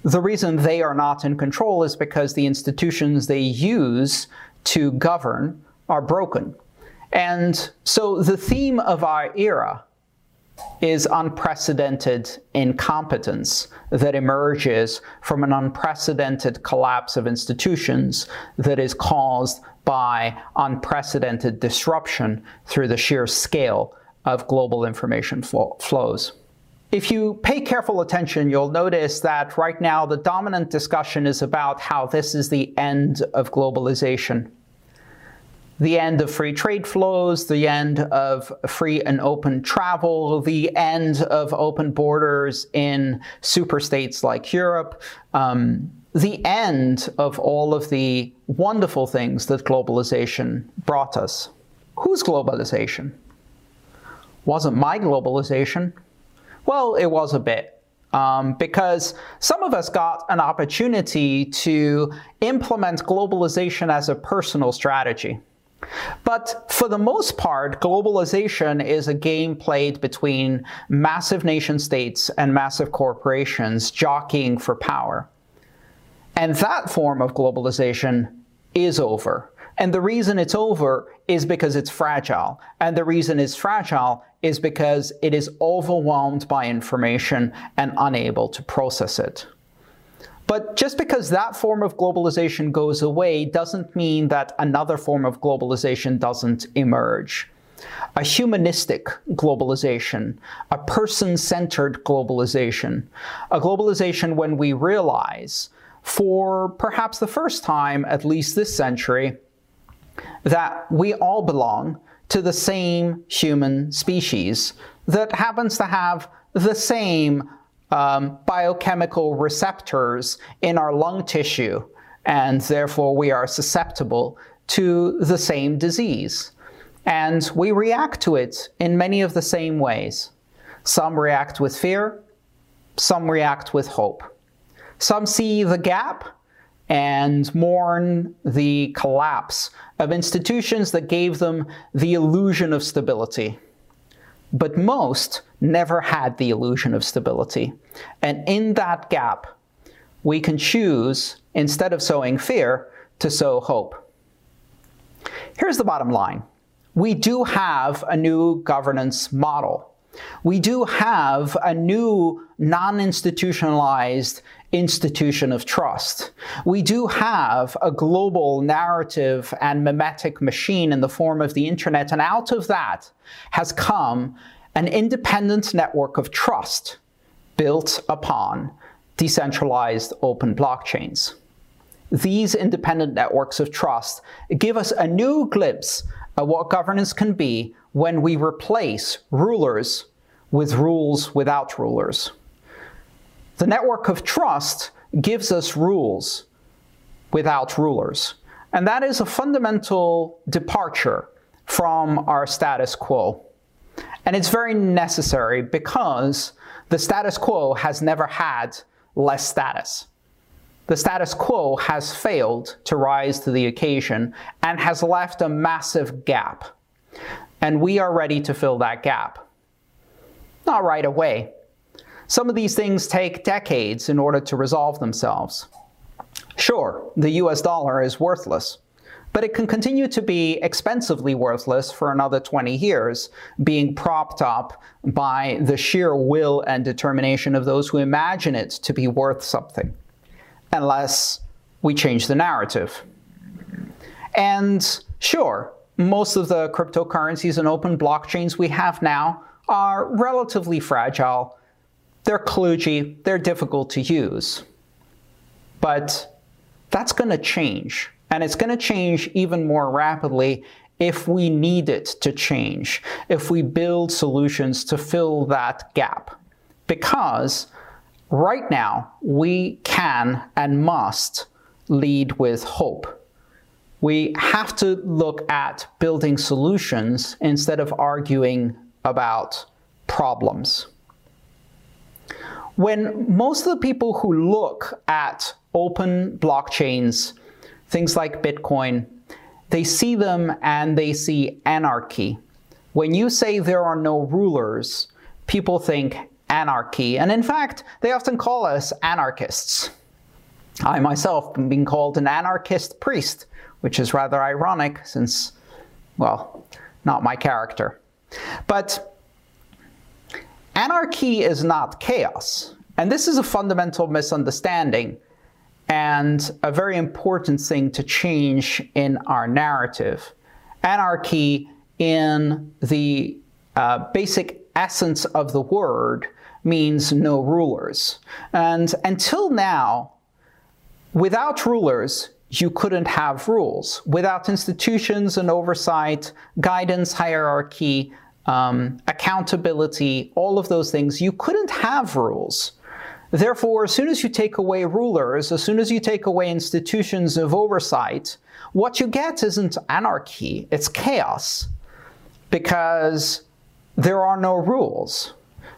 The reason they are not in control is because the institutions they use to govern are broken. And so the theme of our era is unprecedented incompetence that emerges from an unprecedented collapse of institutions that is caused by unprecedented disruption through the sheer scale of global information flow- flows. If you pay careful attention, you'll notice that right now the dominant discussion is about how this is the end of globalization, the end of free trade flows, the end of free and open travel, the end of open borders in superstates like Europe, um, the end of all of the wonderful things that globalization brought us. Whose globalization? Wasn't my globalization. Well, it was a bit, um, because some of us got an opportunity to implement globalization as a personal strategy. But for the most part, globalization is a game played between massive nation states and massive corporations jockeying for power. And that form of globalization is over. And the reason it's over is because it's fragile. And the reason it's fragile is because it is overwhelmed by information and unable to process it. But just because that form of globalization goes away doesn't mean that another form of globalization doesn't emerge. A humanistic globalization, a person-centered globalization, a globalization when we realize, for perhaps the first time, at least this century, that we all belong to the same human species that happens to have the same um, biochemical receptors in our lung tissue, and therefore we are susceptible to the same disease. And we react to it in many of the same ways. Some react with fear, some react with hope. Some see the gap and mourn the collapse of institutions that gave them the illusion of stability. But most never had the illusion of stability. And in that gap, we can choose, instead of sowing fear, to sow hope. Here's the bottom line. We do have a new governance model. We do have a new non-institutionalized institution of trust. We do have a global narrative and mimetic machine in the form of the internet, and out of that has come an independent network of trust built upon decentralized open blockchains. These independent networks of trust give us a new glimpse of what governance can be when we replace rulers with rules without rulers. The network of trust gives us rules without rulers. And that is a fundamental departure from our status quo. And it's very necessary because the status quo has never had less status. The status quo has failed to rise to the occasion and has left a massive gap. And we are ready to fill that gap. Not right away. Some of these things take decades in order to resolve themselves. Sure, the U S dollar is worthless, but it can continue to be expensively worthless for another twenty years, being propped up by the sheer will and determination of those who imagine it to be worth something, unless we change the narrative. And sure, most of the cryptocurrencies and open blockchains we have now are relatively fragile. They're kludgy, they're difficult to use. But that's going to change. And it's going to change even more rapidly if we need it to change, if we build solutions to fill that gap. Because right now, we can and must lead with hope. We have to look at building solutions instead of arguing about problems. When most of the people who look at open blockchains, things like Bitcoin, they see them and they see anarchy. When you say there are no rulers, people think anarchy. And in fact, they often call us anarchists. I myself have been called an anarchist priest, which is rather ironic since, well, not my character. But anarchy is not chaos. And this is a fundamental misunderstanding and a very important thing to change in our narrative. Anarchy, in the uh, basic essence of the word, means no rulers. And until now, without rulers, you couldn't have rules. Without institutions and oversight, guidance, hierarchy, um, accountability, all of those things, you couldn't have rules. Therefore, as soon as you take away rulers, as soon as you take away institutions of oversight, what you get isn't anarchy, it's chaos, because there are no rules.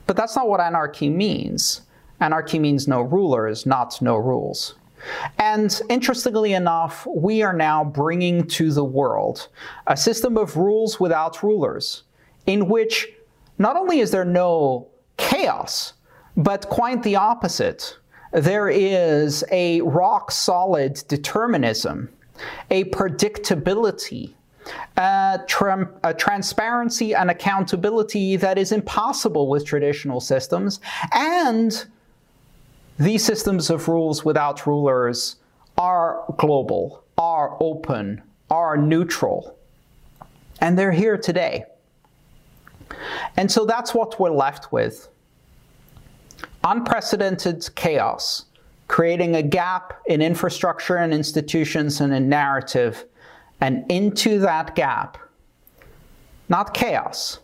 But that's not what anarchy means. Anarchy means no rulers, not no rules. And interestingly enough, we are now bringing to the world a system of rules without rulers, in which not only is there no chaos, but quite the opposite. There is a rock-solid determinism, a predictability, a, tr a transparency and accountability that is impossible with traditional systems, and these systems of rules without rulers are global, are open, are neutral, and they're here today. And so that's what we're left with. Unprecedented chaos, creating a gap in infrastructure and institutions and in narrative, and into that gap, not chaos,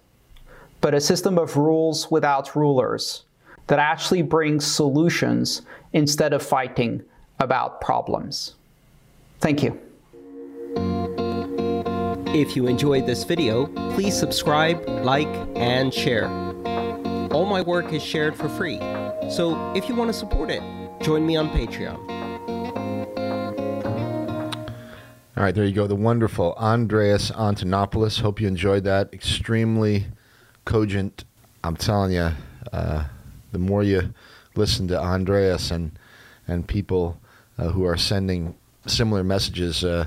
but a system of rules without rulers, that actually brings solutions instead of fighting about problems. Thank you. If you enjoyed this video, please subscribe, like, and share. All my work is shared for free, so if you want to support it, join me on Patreon. All right, there you go. The wonderful Andreas Antonopoulos. Hope you enjoyed that. Extremely cogent. I'm telling you, uh, the more you listen to Andreas and and people uh, who are sending similar messages, uh,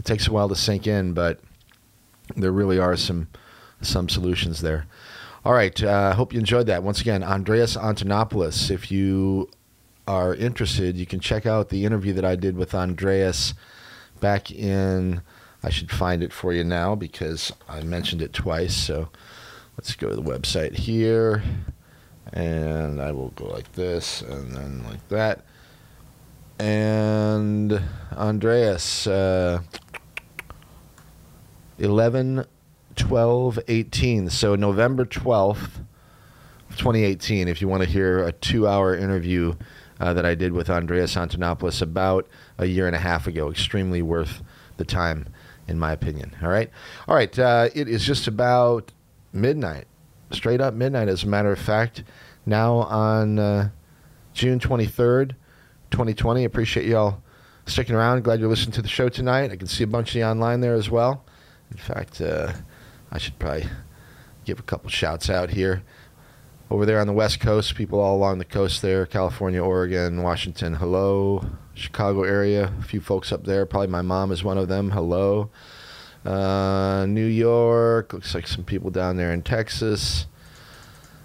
it takes a while to sink in, but there really are some some solutions there. All right, I uh, hope you enjoyed that. Once again, Andreas Antonopoulos. If you are interested, you can check out the interview that I did with Andreas back in, I should find it for you now because I mentioned it twice, so let's go to the website here. And I will go like this, and then like that. And Andreas, uh, eleven twelve eighteen. So November twelfth, twenty eighteen, if you want to hear a two hour intervw uh, that I did with Andreas Antonopoulos about a year and a half ago. Extremely worth the time, in my opinion. All right? All right, uh, it is just about midnight. Straight up midnight, as a matter of fact, now on uh, June twenty-third, twenty twenty. Appreciate you all sticking around. Glad you're listening to the show tonight. I can see a bunch of you online there as well. In fact, uh, I should probably give a couple shouts out here. Over there on the West Coast, people all along the coast there, California, Oregon, Washington, hello. Chicago area, a few folks up there. Probably my mom is one of them, hello. Uh, New York, looks like some people down there in Texas.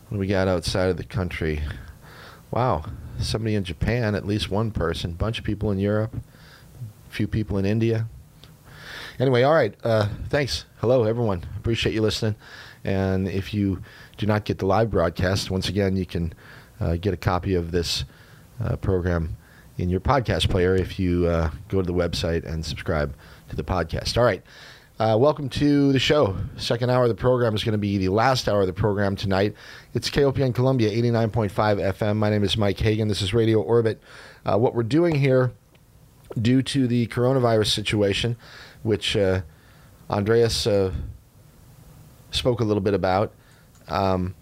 What do we got outside of the country? Wow, somebody in Japan, at least one person. Bunch of people in Europe, a few people in India. Anyway, all right, uh, thanks. Hello, everyone. Appreciate you listening. And if you do not get the live broadcast, once again, you can uh, get a copy of this uh, program in your podcast player if you uh, go to the website and subscribe to the podcast. All right. Uh, welcome to the show. Second hour of the program is going to be the last hour of the program tonight. It's K O P N Columbia, eighty-nine point five F M. My name is Mike Hagan. This is Radio Orbit. Uh, what we're doing here, due to the coronavirus situation, which uh, Andreas uh, spoke a little bit about, um,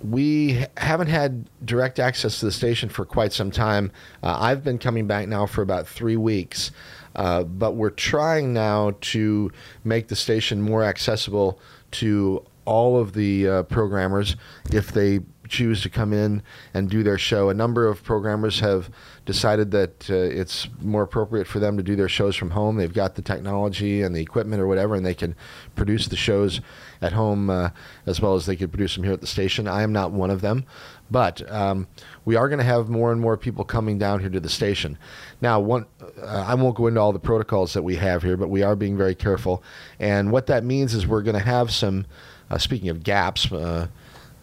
we haven't had direct access to the station for quite some time. Uh, I've been coming back now for about three weeks. Uh, but we're trying now to make the station more accessible to all of the uh, programmers if they choose to come in and do their show. A number of programmers have decided that uh, it's more appropriate for them to do their shows from home. They've got the technology and the equipment or whatever, and they can produce the shows at home uh, as well as they could produce them here at the station. I am not one of them. But um, we are going to have more and more people coming down here to the station. Now, one, uh, I won't go into all the protocols that we have here, but we are being very careful. And what that means is we're going to have some, uh, speaking of gaps, uh,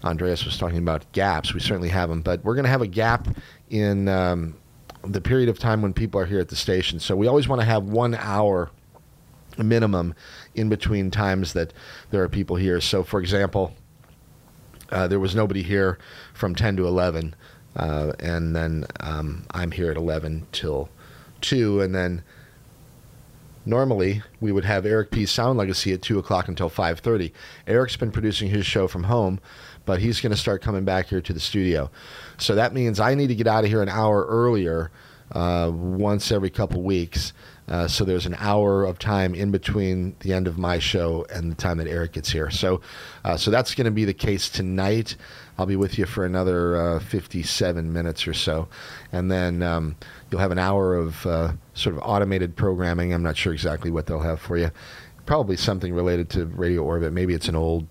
Andreas was talking about gaps. We certainly have them. But we're going to have a gap in um, the period of time when people are here at the station. So we always want to have one hour minimum in between times that there are people here. So, for example, Uh, there was nobody here from ten to eleven, uh, and then um, I'm here at eleven till two, and then normally we would have Eric P. Sound Legacy at two o'clock until five thirty. Eric's been producing his show from home, but he's going to start coming back here to the studio. So that means I need to get out of here an hour earlier uh, once every couple weeks. Uh, so there's an hour of time in between the end of my show and the time that Eric gets here. So uh, so that's going to be the case tonight. I'll be with you for another uh, fifty-seven minutes or so. And then um, you'll have an hour of uh, sort of automated programming. I'm not sure exactly what they'll have for you. Probably something related to Radio Orbit. Maybe it's an old,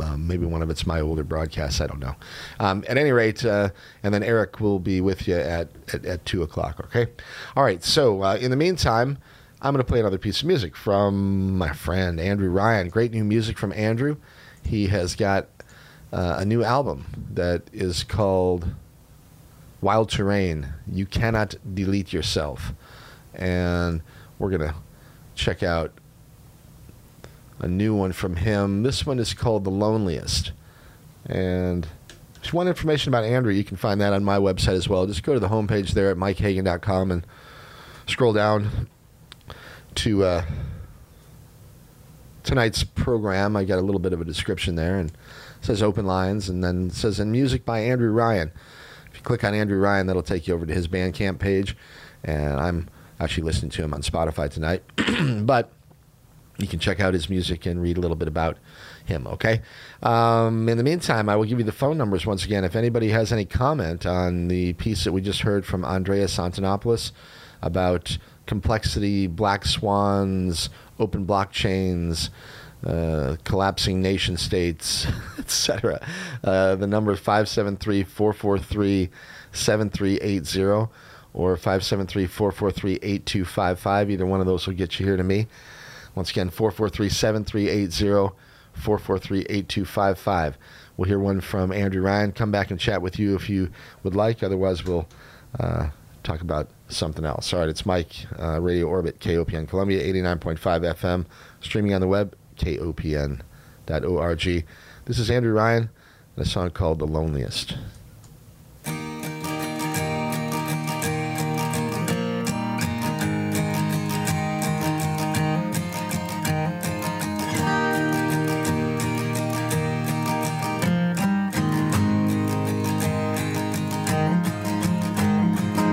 uh, maybe one of it's my older broadcasts. I don't know. Um, at any rate, uh, and then Eric will be with you at At, at two o'clock, okay? All right, so uh, in the meantime, I'm going to play another piece of music from my friend Andrew Ryan. Great new music from Andrew. He has got uh, a new album that is called Wild Terrain. You Cannot Delete Yourself. And we're going to check out a new one from him. This one is called The Loneliest. And if you want information about Andrew, you can find that on my website as well. Just go to the homepage there at mike hagan dot com and scroll down to uh, tonight's program. I got a little bit of a description there, and it says Open Lines, and then it says, and music by Andrew Ryan. If you click on Andrew Ryan, that'll take you over to his Bandcamp page, and I'm actually listening to him on Spotify tonight. But you can check out his music and read a little bit about him, okay? Um, in the meantime, I will give you the phone numbers once again. If anybody has any comment on the piece that we just heard from Andreas Antonopoulos about complexity, black swans, open blockchains, uh, collapsing nation states, et cetera. Uh, the number is five seven three, four four three, seven three eight zero or five seven three, four four three, eight two five five. Either one of those will get you here to me. Once again, four four three, seven three eight zero, four four three, eight two five five. We'll hear one from Andrew Ryan. Come back and chat with you if you would like. Otherwise, we'll uh, talk about something else. All right, it's Mike, uh, Radio Orbit, K O P N Columbia, eighty-nine point five F M. Streaming on the web, K O P N dot org. This is Andrew Ryan and a song called The Loneliest.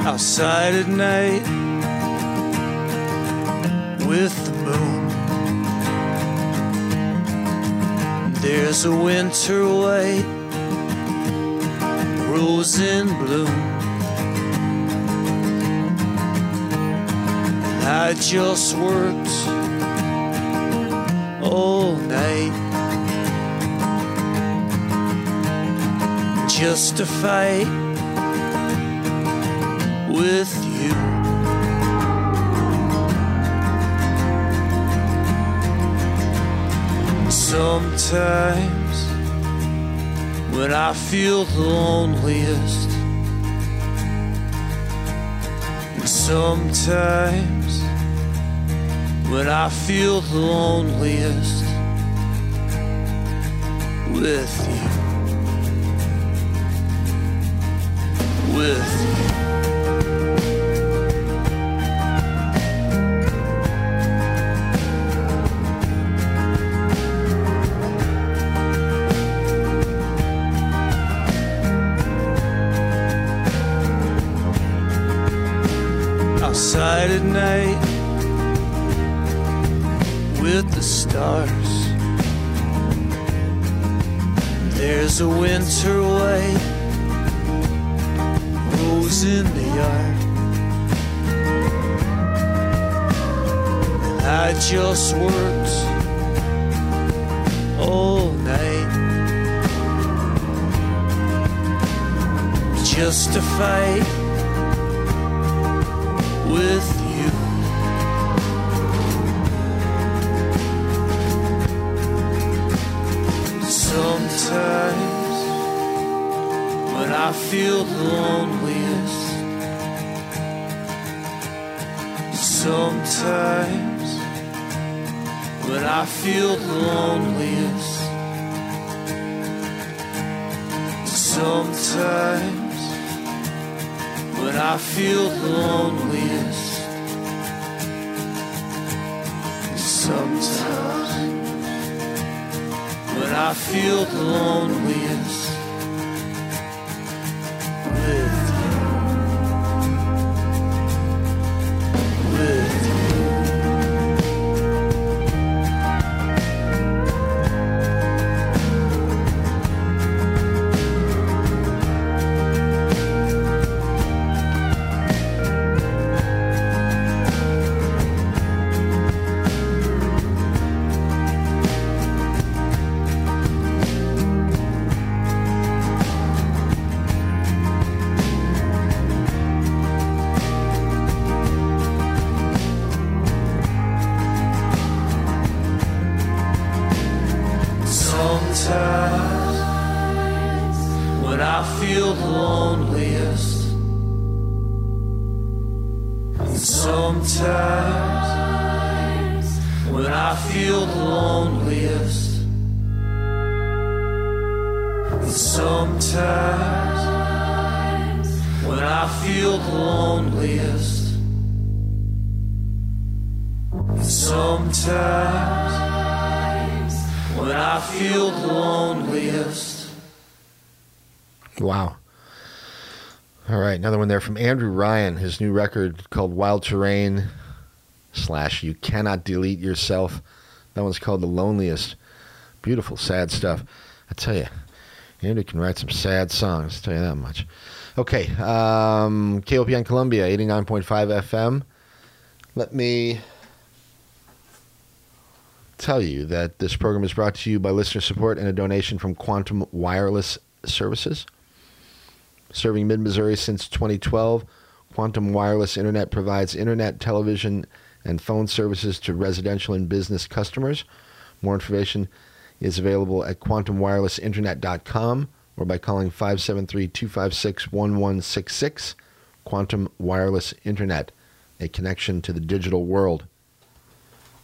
Outside at night with the moon, there's a winter white rose in bloom. And I just worked all night just to fight with you. Sometimes when I feel the loneliest, and sometimes when I feel the loneliest with you, with you. Outside at night with the stars, there's a winter white rose in the yard. And I just worked all night just to fight with you. Sometimes when I feel the loneliest, sometimes when I feel the loneliest, sometimes when I feel the loneliest, sometimes when I feel the loneliest with you, with you. Sometimes when I feel the loneliest, and sometimes when I feel the loneliest, and sometimes when I feel the loneliest, and sometimes when I feel the loneliest. Wow. All right, another one there from Andrew Ryan, his new record called Wild Terrain slash You Cannot Delete Yourself. That one's called The Loneliest. Beautiful, sad stuff. I tell you, Andrew can write some sad songs, I'll tell you that much. Okay, um, K O P N Columbia, eighty-nine point five F M. Let me tell you that this program is brought to you by listener support and a donation from Quantum Wireless Services. Serving mid-Missouri since twenty twelve, Quantum Wireless Internet provides internet, television, and phone services to residential and business customers. More information is available at quantum wireless internet dot com or by calling five seven three, two five six, one one six six. Quantum Wireless Internet, a connection to the digital world.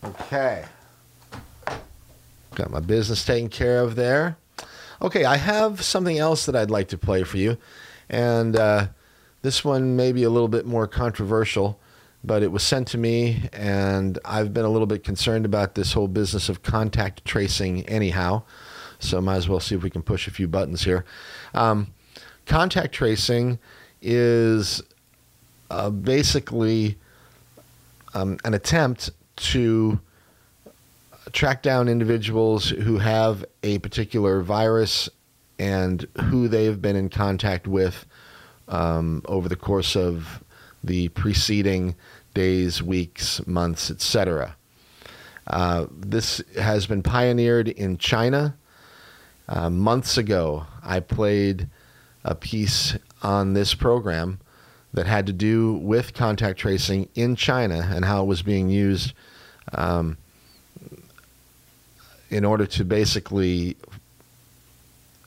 Okay. Got my business taken care of there. Okay, I have something else that I'd like to play for you. And uh, this one may be a little bit more controversial, but it was sent to me, and I've been a little bit concerned about this whole business of contact tracing anyhow. So might as well see if we can push a few buttons here. Um, contact tracing is uh, basically um, an attempt to track down individuals who have a particular virus and who they have been in contact with um, over the course of the preceding days, weeks, months, et cetera. Uh, this has been pioneered in China. Uh, months ago, I played a piece on this program that had to do with contact tracing in China and how it was being used um, in order to basically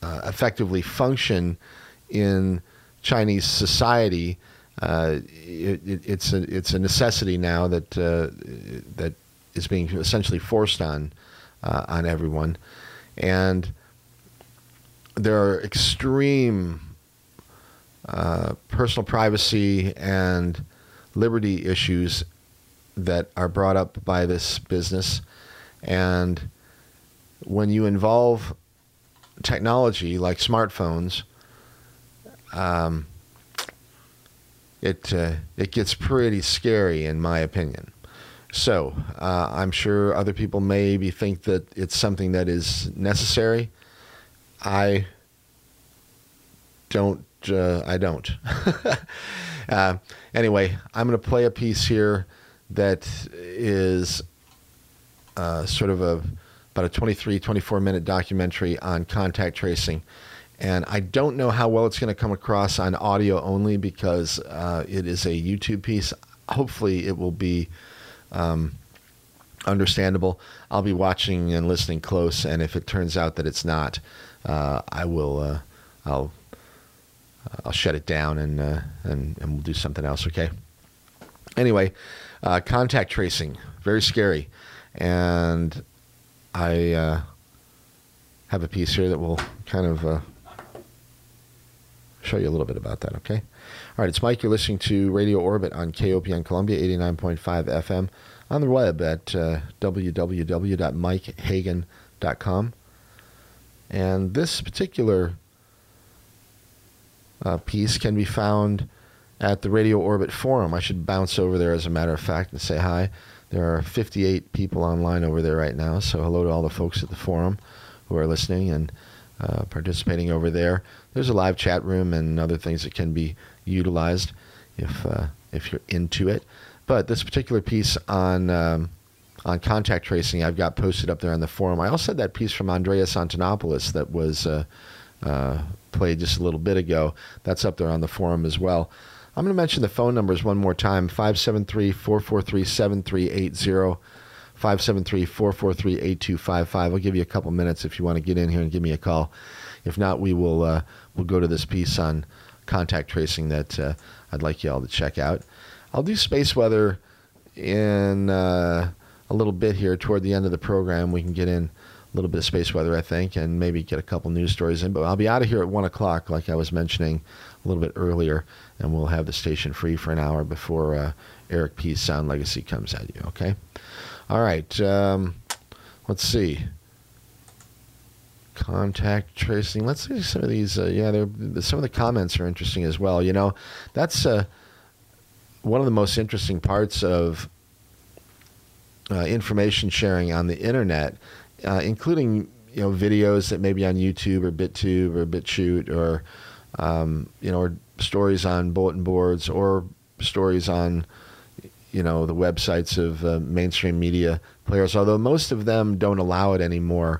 uh, effectively function in Chinese society. Uh, it, it, it's a it's a necessity now that uh, that is being essentially forced on uh, on everyone, and there are extreme uh, personal privacy and liberty issues that are brought up by this business. And when you involve technology like smartphones, um, it uh, it gets pretty scary, in my opinion. So uh, I'm sure other people maybe think that it's something that is necessary. I don't. Uh, I don't. uh, anyway, I'm going to play a piece here that is uh, sort of a about a twenty-three, twenty-four minute documentary on contact tracing. And I don't know how well it's going to come across on audio only, because uh, it is a YouTube piece. Hopefully it will be um, understandable. I'll be watching and listening close, and if it turns out that it's not, uh, I will. Uh, I'll. I'll shut it down, and uh, and and we'll do something else. Okay. Anyway, uh, contact tracing, very scary, and I uh, have a piece here that will kind of. Uh, show you a little bit about that, okay? All right, it's Mike. You're listening to Radio Orbit on K O P N Columbia, eighty-nine point five F M, on the web at uh, w w w dot mike hagan dot com. And this particular uh, piece can be found at the Radio Orbit forum. I should bounce over there, as a matter of fact, and say hi. There are fifty-eight people online over there right now, so hello to all the folks at the forum who are listening and Uh, participating over there. There's a live chat room and other things that can be utilized if uh, if you're into it. But this particular piece on um, on contact tracing, I've got posted up there on the forum. I also had that piece from Andreas Antonopoulos that was uh, uh, played just a little bit ago. That's up there on the forum as well. I'm going to mention the phone numbers one more time: five seven three, four four three, seven three eight zero. five seven three, four four three, eight two five five. I'll give you a couple minutes if you want to get in here and give me a call. If not, we will uh, we'll go to this piece on contact tracing that uh, I'd like you all to check out. I'll do space weather in uh, a little bit here toward the end of the program. We can get in a little bit of space weather, I think, and maybe get a couple news stories in. But I'll be out of here at one o'clock, like I was mentioning a little bit earlier, and we'll have the station free for an hour before uh, Eric P's Sound Legacy comes at you, okay? All right, um, let's see. Contact tracing. Let's see some of these. Uh, yeah, they're, some of the comments are interesting as well. You know, that's uh, one of the most interesting parts of uh, information sharing on the internet, uh, including, you know, videos that may be on YouTube or BitTube or BitChute or, um, you know, or stories on bulletin boards or stories on, you know, the websites of uh, mainstream media players, although most of them don't allow it anymore.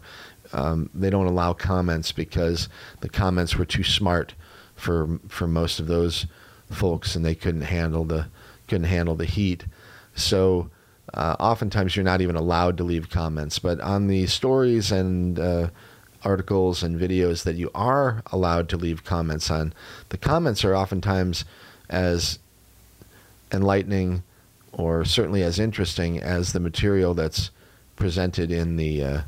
Um, they don't allow comments because the comments were too smart for for most of those folks, and they couldn't handle the couldn't handle the heat. So uh, oftentimes you're not even allowed to leave comments. But on the stories and uh, articles and videos that you are allowed to leave comments on, the comments are oftentimes as enlightening or certainly as interesting as the material that's presented in the uh,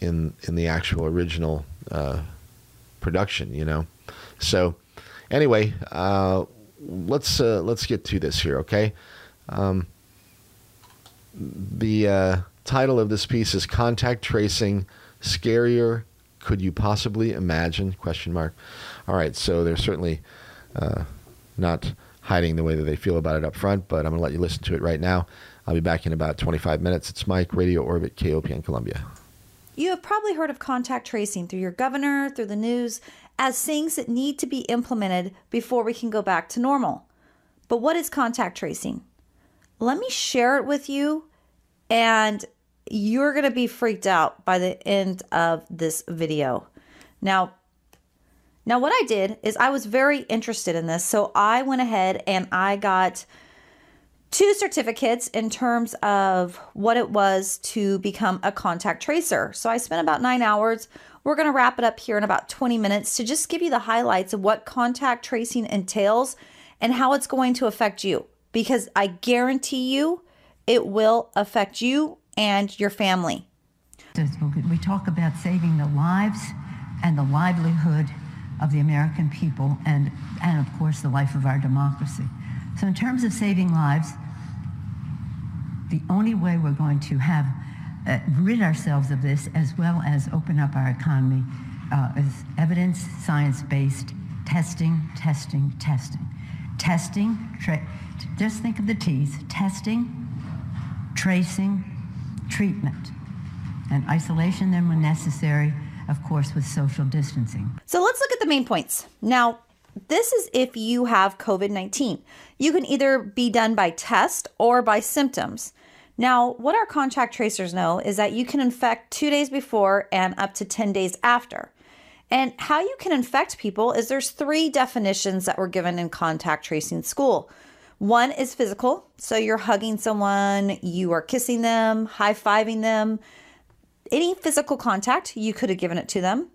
in in the actual original uh, production, you know. So, anyway, uh, let's uh, let's get to this here, okay? Um, the uh, title of this piece is "Contact Tracing: Scarier Could You Possibly Imagine?" Question mark. All right, so they're certainly uh, not hiding the way that they feel about it up front, but I'm going to let you listen to it right now. I'll be back in about twenty-five minutes. It's Mike, Radio Orbit, K O P N Columbia. You have probably heard of contact tracing through your governor, through the news, as things that need to be implemented before we can go back to normal. But what is contact tracing? Let me share it with you, and you're going to be freaked out by the end of this video. Now, now what I did is I was very interested in this, so I went ahead and I got two certificates in terms of what it was to become a contact tracer. So I spent about nine hours. We're going to wrap it up here in about twenty minutes to just give you the highlights of what contact tracing entails and how it's going to affect you, because I guarantee you it will affect you and your family. We talk about saving the lives and the livelihood of the American people and, and of course, the life of our democracy. So in terms of saving lives, the only way we're going to have uh, rid ourselves of this, as well as open up our economy, uh, is evidence, science-based testing, testing, testing. Testing, tra just think of the T's, testing, tracing, treatment, and isolation then when necessary, of course, with social distancing. So let's look at the main points. Now, this is if you have COVID nineteen. You can either be done by test or by symptoms. Now, what our contact tracers know is that you can infect two days before and up to ten days after. And how you can infect people is there's three definitions that were given in contact tracing school. One is physical, so you're hugging someone, you are kissing them, high-fiving them. Any physical contact, you could have given it to them.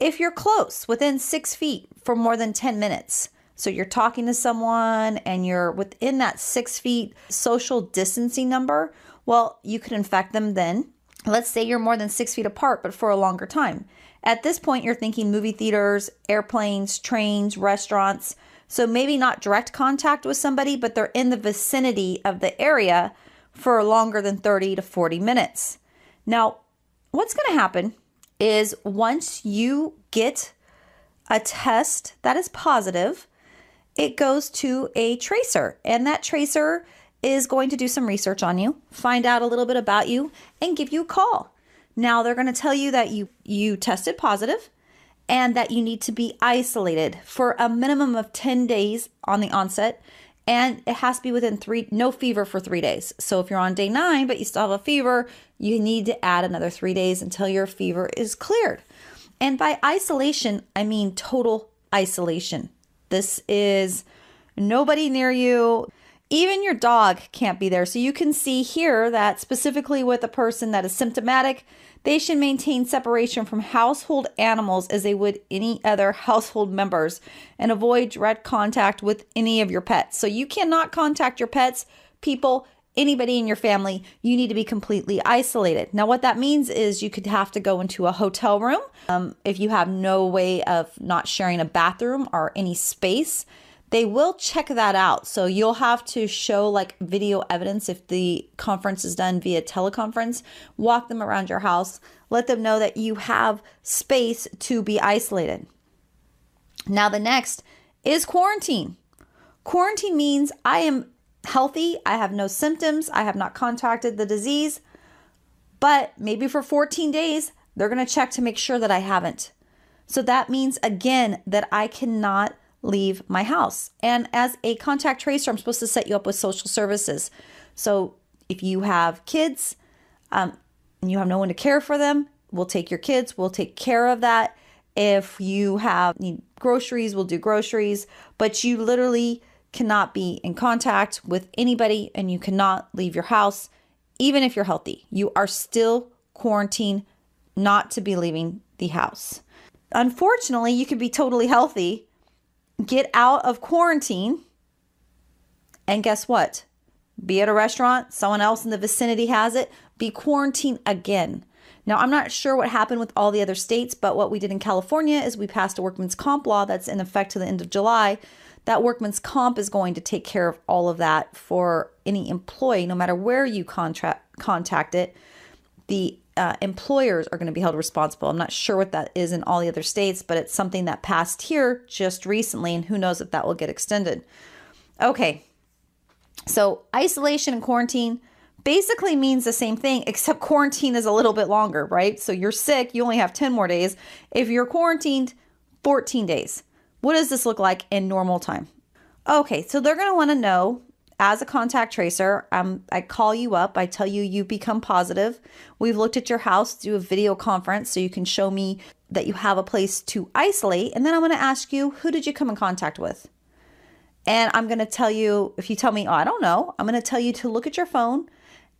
If you're close, within six feet for more than ten minutes, so you're talking to someone and you're within that six feet social distancing number, well, you could infect them then. Let's say you're more than six feet apart, but for a longer time. At this point, you're thinking movie theaters, airplanes, trains, restaurants. So maybe not direct contact with somebody, but they're in the vicinity of the area for longer than thirty to forty minutes. Now, what's going to happen is once you get a test that is positive, it goes to a tracer, and that tracer is going to do some research on you, find out a little bit about you, and give you a call. Now, they're going to tell you that you, you tested positive and that you need to be isolated for a minimum of ten days on the onset, and it has to be within three, no fever for three days. So if you're on day nine, but you still have a fever, you need to add another three days until your fever is cleared. And by isolation, I mean total isolation. This is nobody near you. Even your dog can't be there. So you can see here that specifically with a person that is symptomatic, they should maintain separation from household animals as they would any other household members, and avoid direct contact with any of your pets. So you cannot contact your pets, people, anybody in your family. You need to be completely isolated. Now, what that means is you could have to go into a hotel room um, if you have no way of not sharing a bathroom or any space. They will check that out. So you'll have to show like video evidence if the conference is done via teleconference. Walk them around your house. Let them know that you have space to be isolated. Now, the next is quarantine. Quarantine means I am healthy. I have no symptoms. I have not contracted the disease. But maybe for fourteen days, they're going to check to make sure that I haven't. So that means, again, that I cannot leave my house. And as a contact tracer, I'm supposed to set you up with social services. So if you have kids um, and you have no one to care for them, we'll take your kids, we'll take care of that. If you have need groceries, we'll do groceries, but you literally cannot be in contact with anybody, and you cannot leave your house. Even if you're healthy, you are still quarantined, not to be leaving the house. Unfortunately, you could be totally healthy, get out of quarantine, and guess what? Be at a restaurant, someone else in the vicinity has it, be quarantined again. Now, I'm not sure what happened with all the other states, but what we did in California is we passed a workman's comp law that's in effect to the end of July. That workman's comp is going to take care of all of that for any employee, no matter where you contract, contact it. The uh, employers are going to be held responsible. I'm not sure what that is in all the other states, but it's something that passed here just recently, and who knows if that will get extended. Okay, so isolation and quarantine, basically means the same thing, except quarantine is a little bit longer, right? So you're sick, you only have ten more days. If you're quarantined, fourteen days. What does this look like in normal time? Okay, so they're gonna wanna know, as a contact tracer, um, I call you up, I tell you you become positive. We've looked at your house, do a video conference so you can show me that you have a place to isolate. And then I'm gonna ask you, who did you come in contact with? And I'm gonna tell you, if you tell me, oh, I don't know, I'm gonna tell you to look at your phone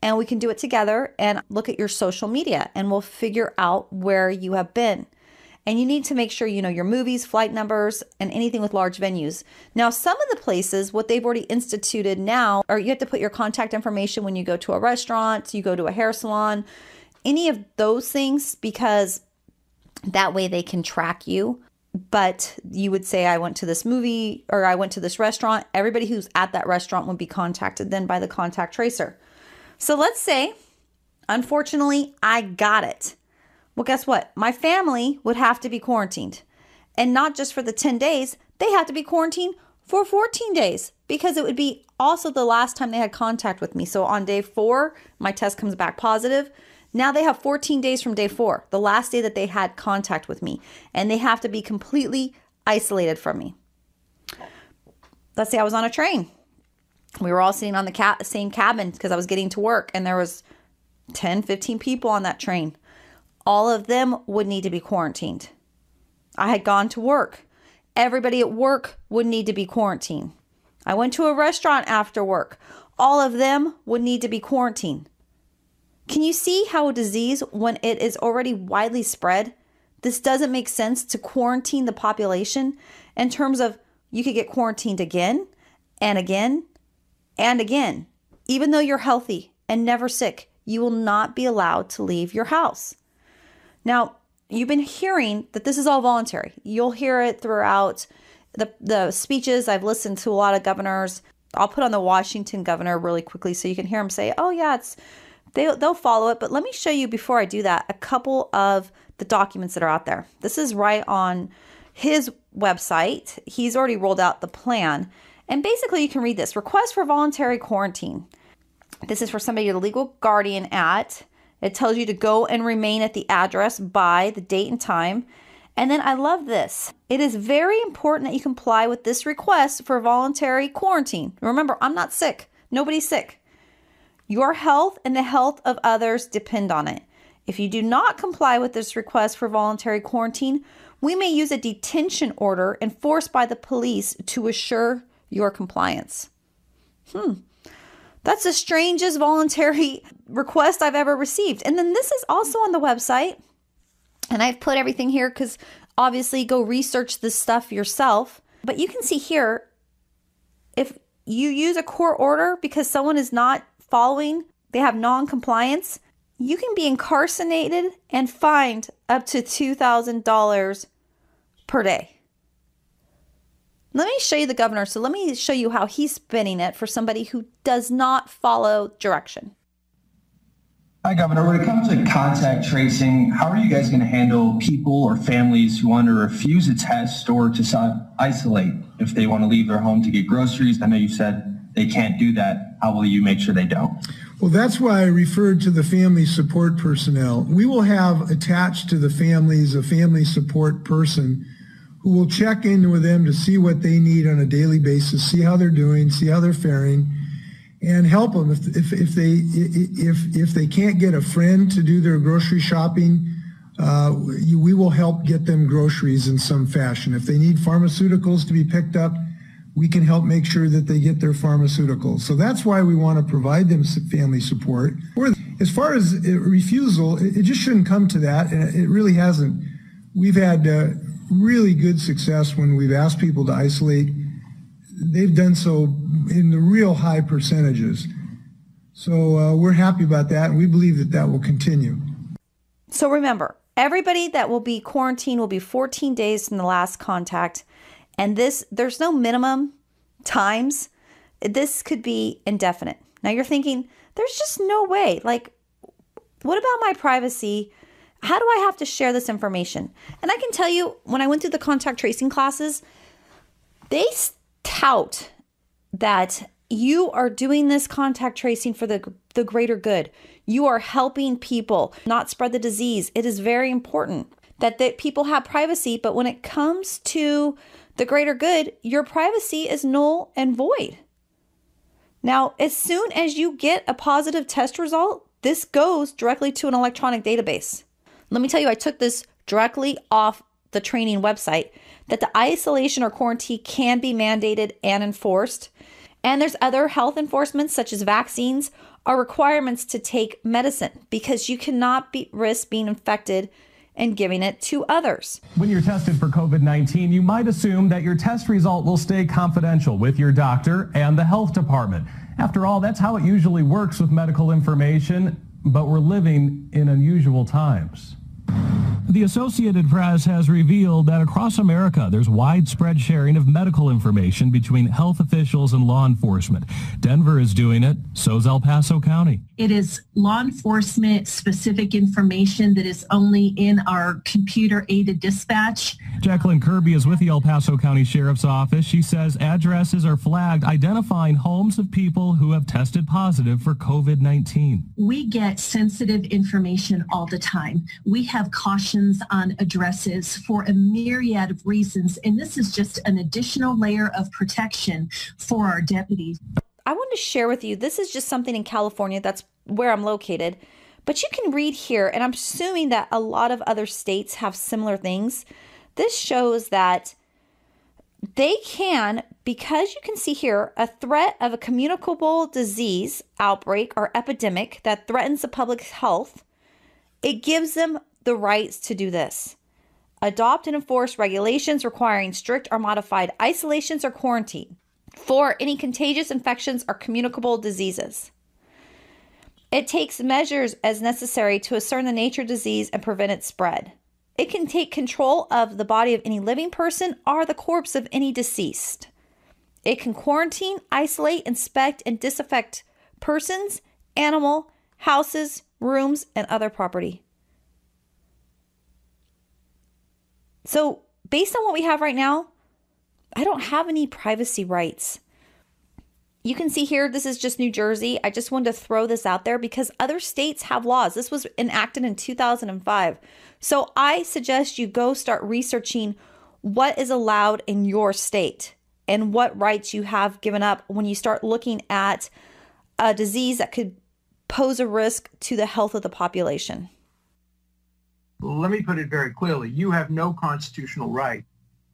and we can do it together and look at your social media and we'll figure out where you have been. And you need to make sure you know your movies, flight numbers, and anything with large venues. Now, some of the places, what they've already instituted now, are you have to put your contact information when you go to a restaurant, you go to a hair salon, any of those things, because that way they can track you. But you would say, I went to this movie or I went to this restaurant. Everybody who's at that restaurant would be contacted then by the contact tracer. So let's say, unfortunately, I got it. Well, guess what? My family would have to be quarantined. And not just for the ten days, they have to be quarantined for fourteen days because it would be also the last time they had contact with me. So on day four, my test comes back positive. Now they have fourteen days from day four, the last day that they had contact with me. And they have to be completely isolated from me. Let's say I was on a train. We were all sitting on the ca- same cabin because I was getting to work and there was ten, fifteen people on that train. All of them would need to be quarantined. I had gone to work. Everybody at work would need to be quarantined. I went to a restaurant after work. All of them would need to be quarantined. Can you see how a disease, when it is already widely spread, this doesn't make sense to quarantine the population in terms of you could get quarantined again and again and again. Even though you're healthy and never sick, you will not be allowed to leave your house. Now, you've been hearing that this is all voluntary. You'll hear it throughout the, the speeches. I've listened to a lot of governors. I'll put on the Washington governor really quickly so you can hear him say, oh, yeah, it's they, they'll follow it. But let me show you before I do that a couple of the documents that are out there. This is right on his website. He's already rolled out the plan. And basically, you can read this. Request for voluntary quarantine. This is for somebody you're the legal guardian at. It tells you to go and remain at the address by the date and time. And then I love this. It is very important that you comply with this request for voluntary quarantine. Remember, I'm not sick. Nobody's sick. Your health and the health of others depend on it. If you do not comply with this request for voluntary quarantine, we may use a detention order enforced by the police to assure your compliance. Hmm. That's the strangest voluntary request I've ever received. And then this is also on the website. And I've put everything here because obviously go research this stuff yourself. But you can see here, if you use a court order because someone is not following, they have non-compliance, you can be incarcerated and fined up to two thousand dollars per day. Let me show you the governor. So let me show you how he's spinning it for somebody who does not follow direction. Hi, Governor. When it comes to contact tracing, how are you guys going to handle people or families who want to refuse a test or to isolate if they want to leave their home to get groceries? I know you said they can't do that. How will you make sure they don't? Well, that's why I referred to the family support personnel. We will have attached to the families a family support person who will check in with them to see what they need on a daily basis, see how they're doing, see how they're faring, and help them. If, if, if, they, if, if they can't get a friend to do their grocery shopping, uh, we will help get them groceries in some fashion. If they need pharmaceuticals to be picked up, we can help make sure that they get their pharmaceuticals. So that's why we want to provide them family support. As far as refusal, it just shouldn't come to that, and it really hasn't. We've had uh, really good success when we've asked people to isolate. They've done so in the real high percentages. So uh, we're happy about that, and we believe that that will continue. So remember, everybody that will be quarantined will be fourteen days from the last contact. And this, there's no minimum times. This could be indefinite. Now you're thinking, there's just no way. Like, what about my privacy? How do I have to share this information? And I can tell you, when I went through the contact tracing classes, they tout that You are doing this contact tracing for the, the greater good. You are helping people not spread the disease. It is very important that, that people have privacy, but when it comes to the greater good, your privacy is null and void. Now, as soon as you get a positive test result, this goes directly to an electronic database. Let me tell you, I took this directly off the training website, that the isolation or quarantine can be mandated and enforced. And there's other health enforcements, such as vaccines, are requirements to take medicine because you cannot be, risk being infected and giving it to others. When you're tested for COVID nineteen, you might assume that your test result will stay confidential with your doctor and the health department. After all, that's how it usually works with medical information, but we're living in unusual times. The Associated Press has revealed that across America, there's widespread sharing of medical information between health officials and law enforcement. Denver is doing it, so is El Paso County. It is law enforcement specific information that is only in our computer aided dispatch. Jacqueline Kirby is with the El Paso County Sheriff's Office. She says addresses are flagged identifying homes of people who have tested positive for COVID nineteen. We get sensitive information all the time. We have cautions on addresses for a myriad of reasons, and this is just an additional layer of protection for our deputies. I want to share with you, this is just something in California, that's where I'm located, but you can read here, and I'm assuming that a lot of other states have similar things. This shows that they can, because you can see here, a threat of a communicable disease outbreak or epidemic that threatens the public health, it gives them the rights to do this. Adopt and enforce regulations requiring strict or modified isolations or quarantine for any contagious infections or communicable diseases. It takes measures as necessary to discern the nature of disease and prevent its spread. It can take control of the body of any living person or the corpse of any deceased. It can quarantine, isolate, inspect, and disinfect persons, animal, houses, rooms, and other property. So based on what we have right now, I don't have any privacy rights. You can see here, this is just New Jersey. I just wanted to throw this out there because other states have laws. This was enacted in two thousand five. So I suggest you go start researching what is allowed in your state and what rights you have given up when you start looking at a disease that could pose a risk to the health of the population. Let me put it very clearly. You have no constitutional right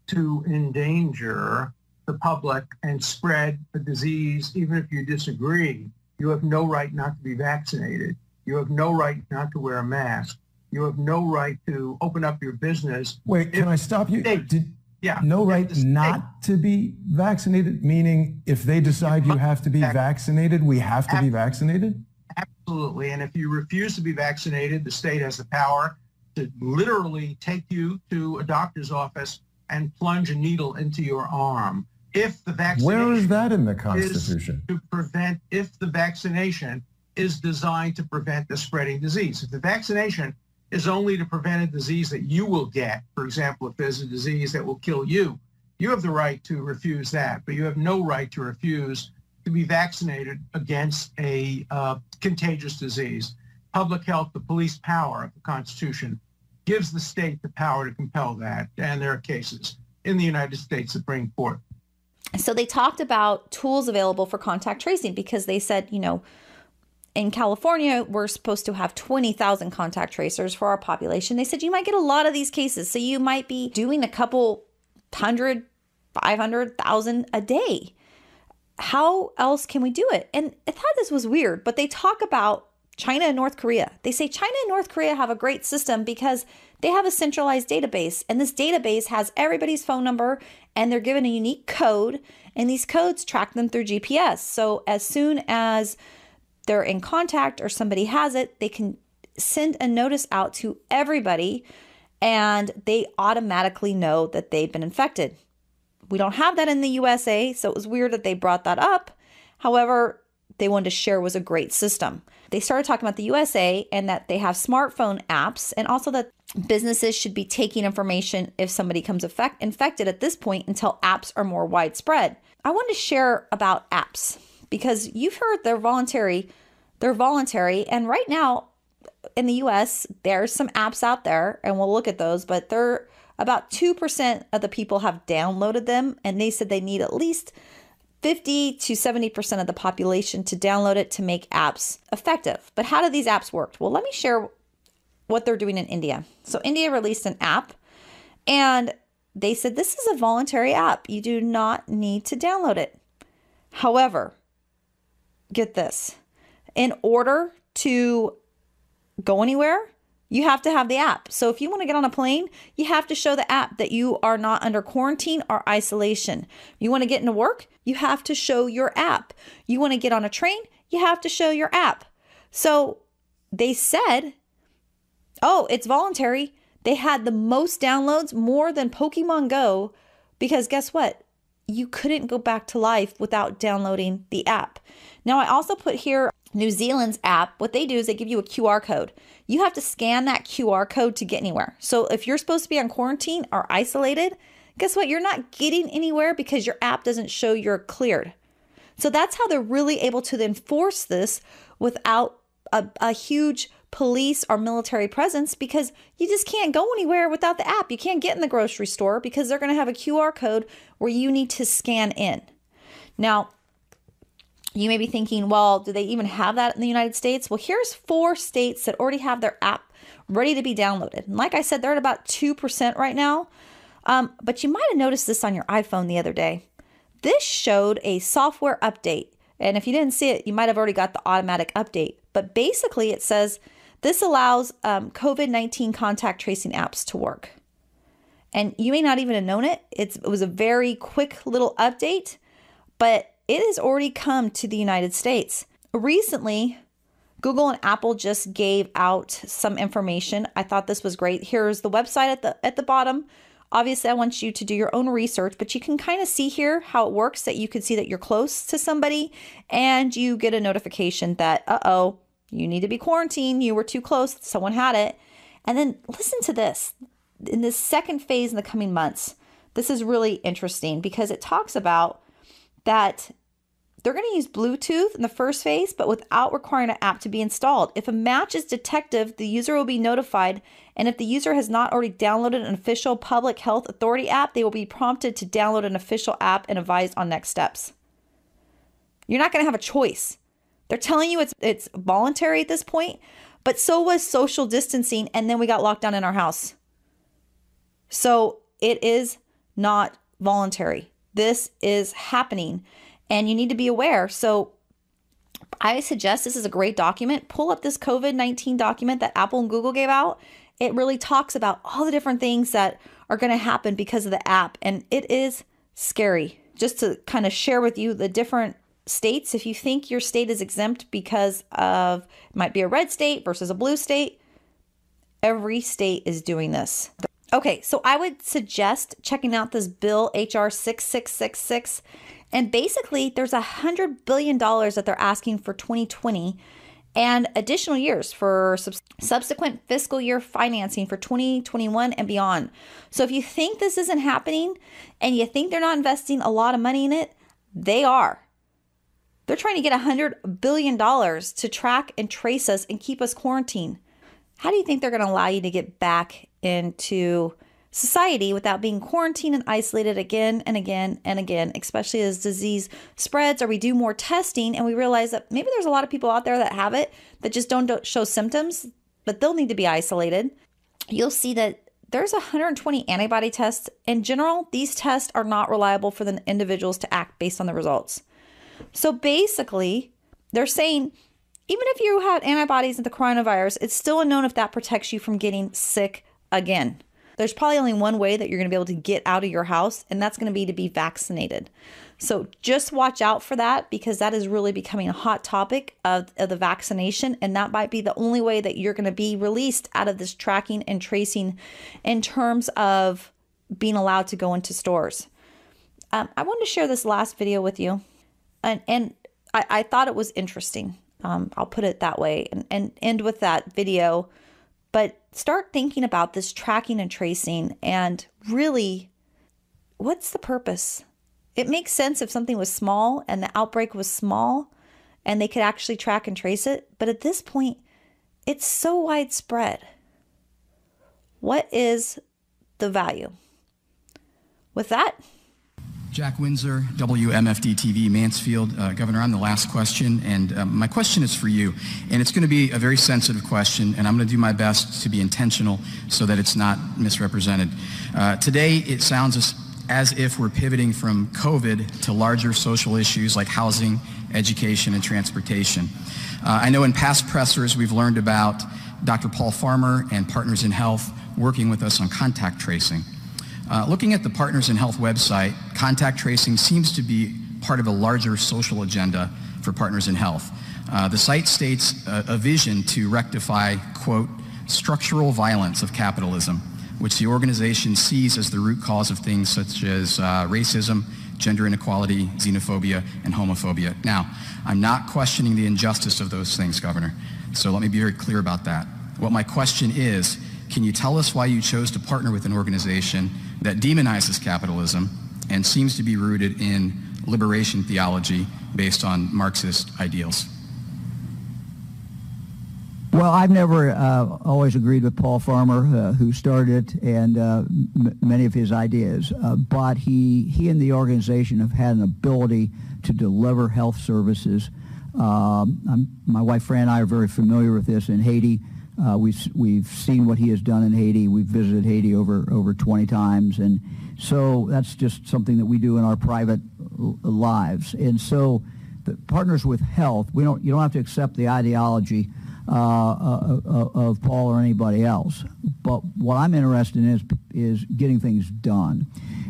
to endanger the public and spread a disease, even if you disagree. You have no right not to be vaccinated. You have no right not to wear a mask. You have no right to open up your business. Wait, can I stop you? Did, yeah. No right not to be vaccinated, meaning if they decide you have to be vaccinated, we have to be vaccinated? Absolutely. And if you refuse to be vaccinated, the state has the power to literally take you to a doctor's office and plunge a needle into your arm. If the vaccination Where is that in the Constitution? Is to prevent, if the vaccination is designed to prevent the spreading disease. If the vaccination is only to prevent a disease that you will get, for example, if there's a disease that will kill you, you have the right to refuse that, but you have no right to refuse to be vaccinated against a uh, contagious disease. Public health, the police power of the Constitution, gives the state the power to compel that. And there are cases in the United States Supreme Court. So they talked about tools available for contact tracing because they said, you know, in California, we're supposed to have twenty thousand contact tracers for our population. They said you might get a lot of these cases. So you might be doing a couple hundred, five hundred thousand a day. How else can we do it? And I thought this was weird, but they talk about China and North Korea. They say China and North Korea have a great system because they have a centralized database, and this database has everybody's phone number, and they're given a unique code, and these codes track them through G P S. So as soon as they're in contact or somebody has it, they can send a notice out to everybody, and they automatically know that they've been infected. We don't have that in the U S A, so it was weird that they brought that up. However, they wanted to share was a great system. They started talking about the U S A and that they have smartphone apps, and also that businesses should be taking information if somebody comes infect- infected at this point until apps are more widespread. I wanted to share about apps because you've heard they're voluntary. They're voluntary. And right now in the U S, there's some apps out there, and we'll look at those, but they're about two percent of the people have downloaded them. And they said they need at least fifty to seventy percent of the population to download it to make apps effective. But how do these apps work? Well, let me share what they're doing in India. So India released an app, and they said, this is a voluntary app. You do not need to download it. However, get this, in order to go anywhere, you have to have the app. So if you want to get on a plane, you have to show the app that you are not under quarantine or isolation. You want to get into work, you have to show your app. You want to get on a train, you have to show your app. So they said, oh, it's voluntary. They had the most downloads, more than Pokemon Go, because guess what? You couldn't go back to life without downloading the app. Now, I also put here New Zealand's app. What they do is they give you a Q R code. You have to scan that Q R code to get anywhere. So if you're supposed to be on quarantine or isolated, guess what? You're not getting anywhere because your app doesn't show you're cleared. So that's how they're really able to enforce this without a, a huge police or military presence, because you just can't go anywhere without the app. You can't get in the grocery store because they're going to have a Q R code where you need to scan in. Now, you may be thinking, well, do they even have that in the United States? Well, here's four states that already have their app ready to be downloaded. And like I said, they're at about two percent right now. Um, but you might have noticed this on your iPhone the other day. This showed a software update. And if you didn't see it, you might have already got the automatic update. But basically it says, this allows um, COVID nineteen contact tracing apps to work. And you may not even have known it. It's, it was a very quick little update, but it has already come to the United States. Recently, Google and Apple just gave out some information. I thought this was great. Here's the website at the, at the bottom. Obviously, I want you to do your own research, but you can kind of see here how it works, that you can see that you're close to somebody and you get a notification that, uh-oh, you need to be quarantined. You were too close. Someone had it. And then listen to this. In this second phase in the coming months, this is really interesting because it talks about that they're going to use Bluetooth in the first phase, but without requiring an app to be installed. If a match is detected, the user will be notified. And if the user has not already downloaded an official public health authority app, they will be prompted to download an official app and advised on next steps. You're not going to have a choice. They're telling you it's it's voluntary at this point, but so was social distancing, and then we got locked down in our house. So it is not voluntary. This is happening, and you need to be aware. So I suggest, this is a great document. Pull up this COVID nineteen document that Apple and Google gave out. It really talks about all the different things that are going to happen because of the app, and it is scary. Just to kind of share with you the different states, if you think your state is exempt because of, it might be a red state versus a blue state, every state is doing this. Okay, so I would suggest checking out this bill, H R six six six six. And basically, there's one hundred billion dollars that they're asking for twenty twenty and additional years for sub- subsequent fiscal year financing for twenty twenty-one and beyond. So if you think this isn't happening and you think they're not investing a lot of money in it, they are. They're trying to get one hundred billion dollars to track and trace us and keep us quarantined. How do you think they're going to allow you to get back into society without being quarantined and isolated again and again and again, especially as disease spreads or we do more testing and we realize that maybe there's a lot of people out there that have it that just don't show symptoms, but they'll need to be isolated. You'll see that there's one hundred twenty antibody tests. In general, these tests are not reliable for the individuals to act based on the results. So basically, they're saying, even if you had antibodies at the coronavirus, it's still unknown if that protects you from getting sick again. There's probably only one way that you're going to be able to get out of your house, and that's going to be to be vaccinated. So just watch out for that, because that is really becoming a hot topic of, of the vaccination, and that might be the only way that you're going to be released out of this tracking and tracing in terms of being allowed to go into stores. Um, I wanted to share this last video with you. And, and I, I thought it was interesting. Um, I'll put it that way and, and end with that video. But start thinking about this tracking and tracing, and really, what's the purpose? It makes sense if something was small and the outbreak was small and they could actually track and trace it. But at this point, it's so widespread. What is the value? With that, Jack Windsor, W M F D T V, Mansfield. Uh, Governor, on the last question, and um, my question is for you, and it's going to be a very sensitive question, and I'm going to do my best to be intentional so that it's not misrepresented. Uh, today, it sounds as, as if we're pivoting from COVID to larger social issues like housing, education, and transportation. Uh, I know in past pressers, we've learned about Doctor Paul Farmer and Partners in Health working with us on contact tracing. Uh, looking at the Partners in Health website, contact tracing seems to be part of a larger social agenda for Partners in Health. Uh, the site states a, a vision to rectify, quote, structural violence of capitalism, which the organization sees as the root cause of things such as uh, racism, gender inequality, xenophobia, and homophobia. Now, I'm not questioning the injustice of those things, Governor, so let me be very clear about that. What my question is, can you tell us why you chose to partner with an organization that demonizes capitalism and seems to be rooted in liberation theology based on Marxist ideals? Well, I've never uh, always agreed with Paul Farmer, uh, who started it, and uh, m many of his ideas, uh, but he, he and the organization have had an ability to deliver health services. Um, I'm, my wife Fran and I are very familiar with this in Haiti. Uh, we've, we've seen what he has done in Haiti. We've visited Haiti over, over twenty times. And so that's just something that we do in our private lives. And so the Partners with Health, we don't, you don't have to accept the ideology uh, uh, uh, of Paul or anybody else. But what I'm interested in is, is getting things done.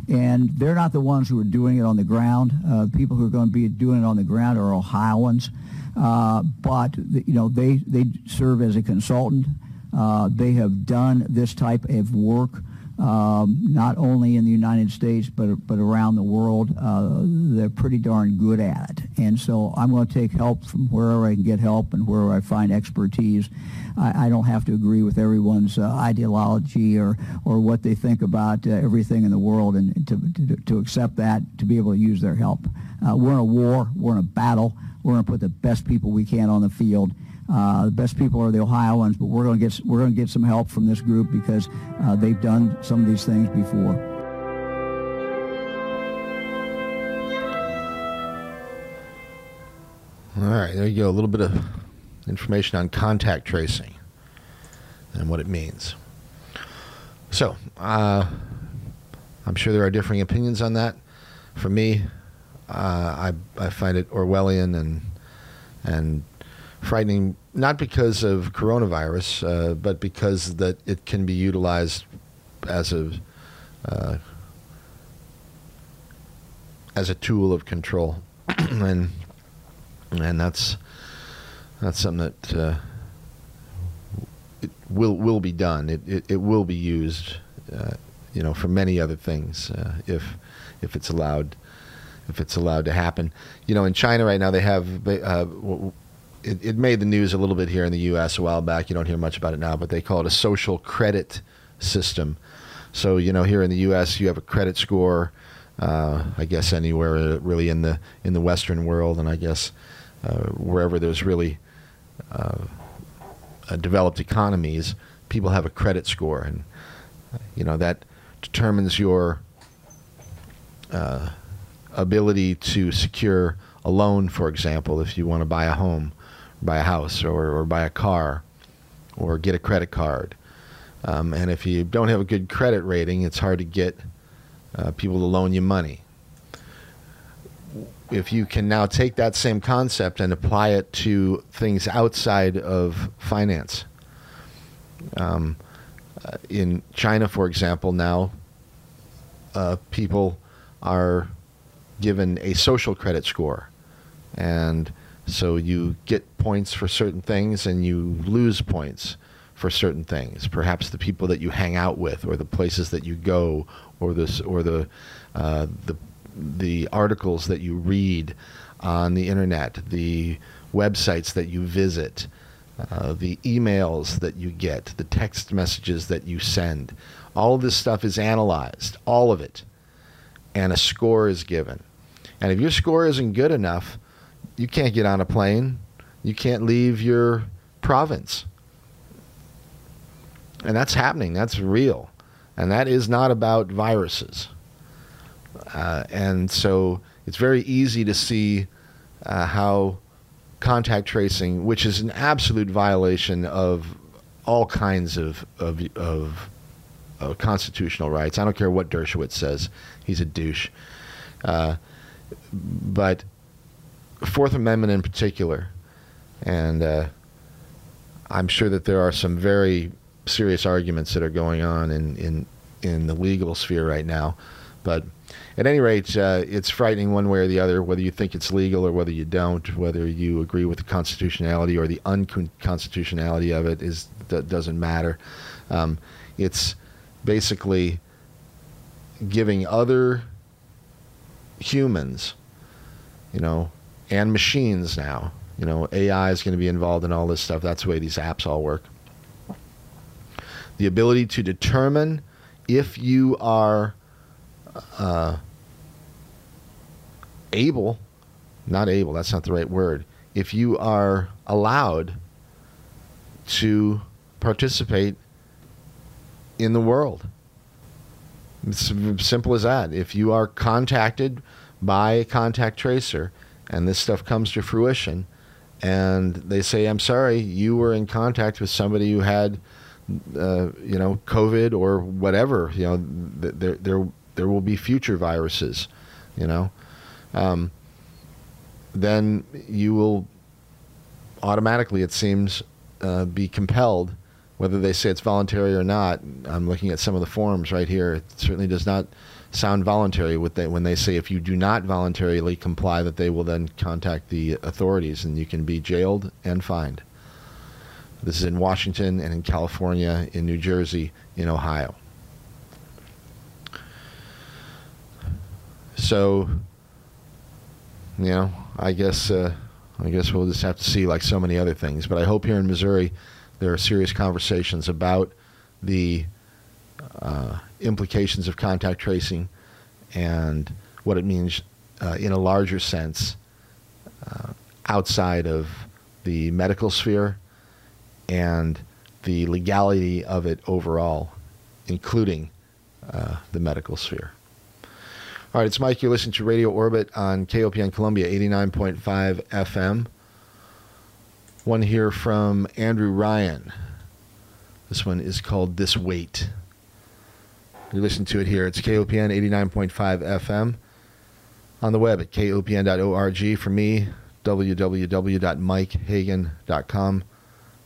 And they're not the ones who are doing it on the ground. Uh, people who are going to be doing it on the ground are Ohioans. Uh, but, you know, they, they serve as a consultant. Uh, they have done this type of work, um, not only in the United States, but, but around the world. Uh, they're pretty darn good at it. And so I'm going to take help from wherever I can get help and wherever I find expertise. I, I don't have to agree with everyone's uh, ideology or, or what they think about uh, everything in the world, and to, to, to accept that, to be able to use their help. Uh, we're in a war. We're in a battle. We're going to put the best people we can on the field. Uh, the best people are the Ohioans, but we're going to get, we're going to get some help from this group because uh, they've done some of these things before. All right, there you go. A little bit of information on contact tracing and what it means. So uh, I'm sure there are differing opinions on that. For me, Uh, I, I find it Orwellian and and frightening, not because of coronavirus, uh, but because that it can be utilized as a uh, as a tool of control, and and that's that's something that uh, it will will be done. It it, it will be used, uh, you know, for many other things uh, if if it's allowed. If it's allowed to happen. You know, in China right now, they have, uh, it, it made the news a little bit here in the U S a while back. You don't hear much about it now, but they call it a social credit system. So, you know, here in the U S, you have a credit score, uh, I guess anywhere really in the, in the Western world, and I guess uh, wherever there's really uh, developed economies, people have a credit score. And, you know, that determines your Uh, ability to secure a loan, for example, if you want to buy a home, buy a house, or, or buy a car, or get a credit card. Um, and if you don't have a good credit rating, it's hard to get uh, people to loan you money. If you can now take that same concept and apply it to things outside of finance. Um, in China, for example, now uh, people are given a social credit score, and so you get points for certain things and you lose points for certain things. Perhaps the people that you hang out with, or the places that you go, or this, or the uh, the the articles that you read on the internet, the websites that you visit, uh, the emails that you get, the text messages that you send. All of this stuff is analyzed, all of it, and a score is given. And if your score isn't good enough, you can't get on a plane. You can't leave your province. And that's happening. That's real. And that is not about viruses. Uh, and so it's very easy to see uh, how contact tracing, which is an absolute violation of all kinds of, of, of, of constitutional rights. I don't care what Dershowitz says. He's a douche. Uh, but Fourth Amendment in particular, and uh, I'm sure that there are some very serious arguments that are going on in, in, in the legal sphere right now. But at any rate, uh, it's frightening one way or the other, whether you think it's legal or whether you don't, whether you agree with the constitutionality or the unconstitutionality of it is that doesn't matter. Um, it's basically giving other humans, you know, and machines now, you know, A I is going to be involved in all this stuff. That's the way these apps all work. The ability to determine if you are uh, able, not able, that's not the right word, if you are allowed to participate in the world. It's simple as that. If you are contacted by a contact tracer and this stuff comes to fruition and they say, I'm sorry, you were in contact with somebody who had Uh, you know, COVID or whatever, you know, th there, there, there will be future viruses, you know, um, then you will automatically, it seems, uh, be compelled, whether they say it's voluntary or not. I'm looking at some of the forums right here. It certainly does not sound voluntary with they, when they say if you do not voluntarily comply, that they will then contact the authorities and you can be jailed and fined. This is in Washington and in California, in New Jersey, in Ohio. So, you know, I guess uh, I guess we'll just have to see, like so many other things. But I hope here in Missouri there are serious conversations about the uh, implications of contact tracing and what it means uh, in a larger sense uh, outside of the medical sphere, and the legality of it overall, including uh, the medical sphere. All right, it's Mike. You're listening to Radio Orbit on K O P N Columbia, eighty-nine point five F M. One here from Andrew Ryan. This one is called This Weight. You listen to it here. It's K O P N eighty-nine point five F M. On the web at K O P N dot org. For me, w w w dot mike hagan dot com.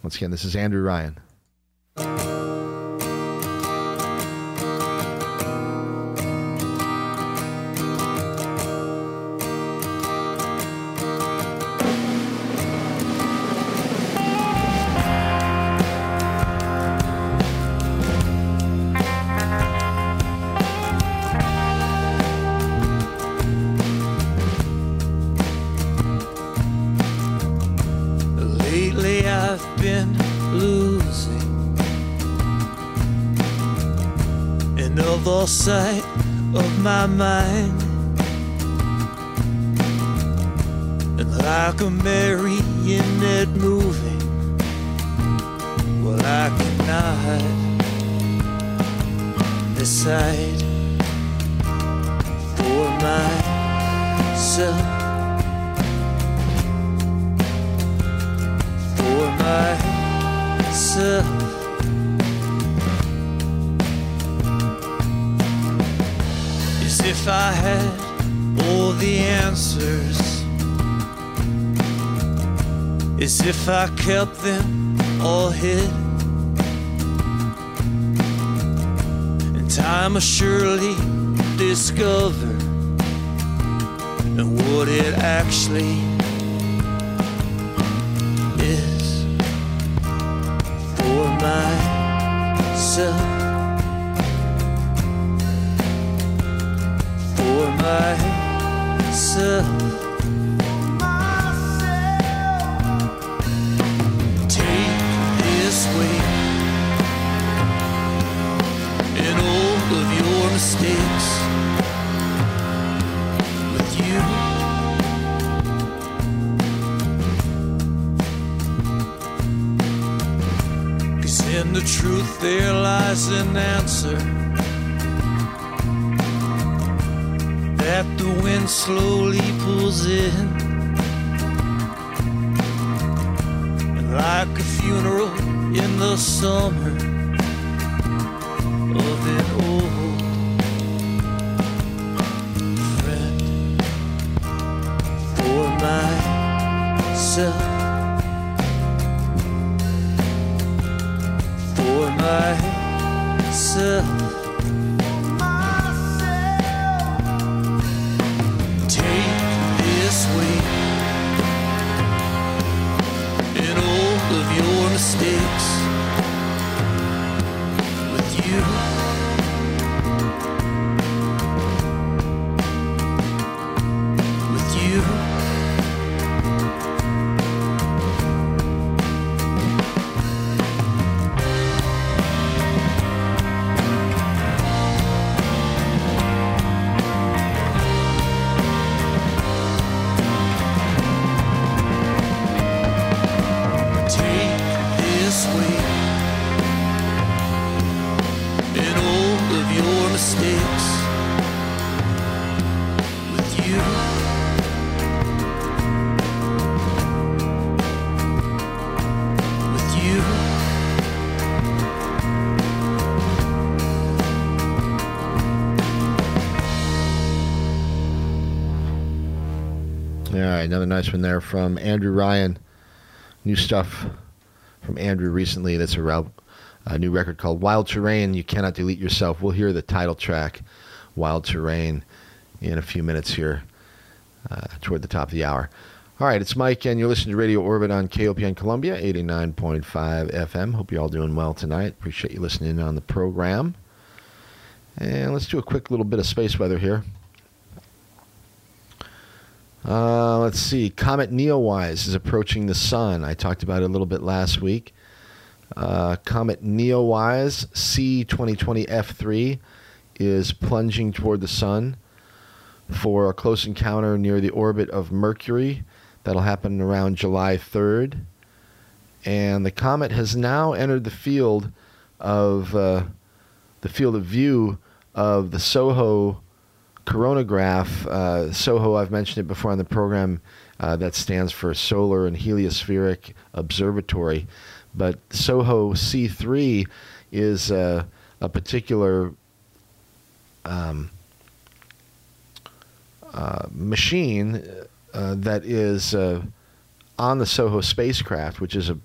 Once again, this is Andrew Ryan. Sight of my mind, and like a marionette moving, well, I cannot decide for myself, for myself. If I had all the answers, as if I kept them all hid, and time will surely discover and what it actually is for myself. Myself. Take this weight and all of your mistakes with you. the truth, there lies an answer that the wind slowly pulls in. And like a funeral in the summer of an old friend, for myself, for myself, take this wing and all of your mistakes with you. With you. Mistakes with you, with you. All right, another nice one there from Andrew Ryan. New stuff from Andrew recently. That's a route. A new record called Wild Terrain, You Cannot Delete Yourself. We'll hear the title track, Wild Terrain, in a few minutes here uh, toward the top of the hour. All right, it's Mike, and you're listening to Radio Orbit on K O P N Columbia, eighty-nine point five F M. Hope you're all doing well tonight. Appreciate you listening on the program. And let's do a quick little bit of space weather here. Uh, let's see. Comet Neowise is approaching the sun. I talked about it a little bit last week. Uh, Comet Neowise C twenty twenty F three is plunging toward the sun for a close encounter near the orbit of Mercury. That'll happen around July third. And the comet has now entered the field of uh, the field of view of the SOHO coronagraph. Uh, SOHO, I've mentioned it before on the program, uh, that stands for Solar and Heliospheric Observatory. But SOHO C three is uh, a particular um, uh, machine uh, that is uh, on the SOHO spacecraft, which is a,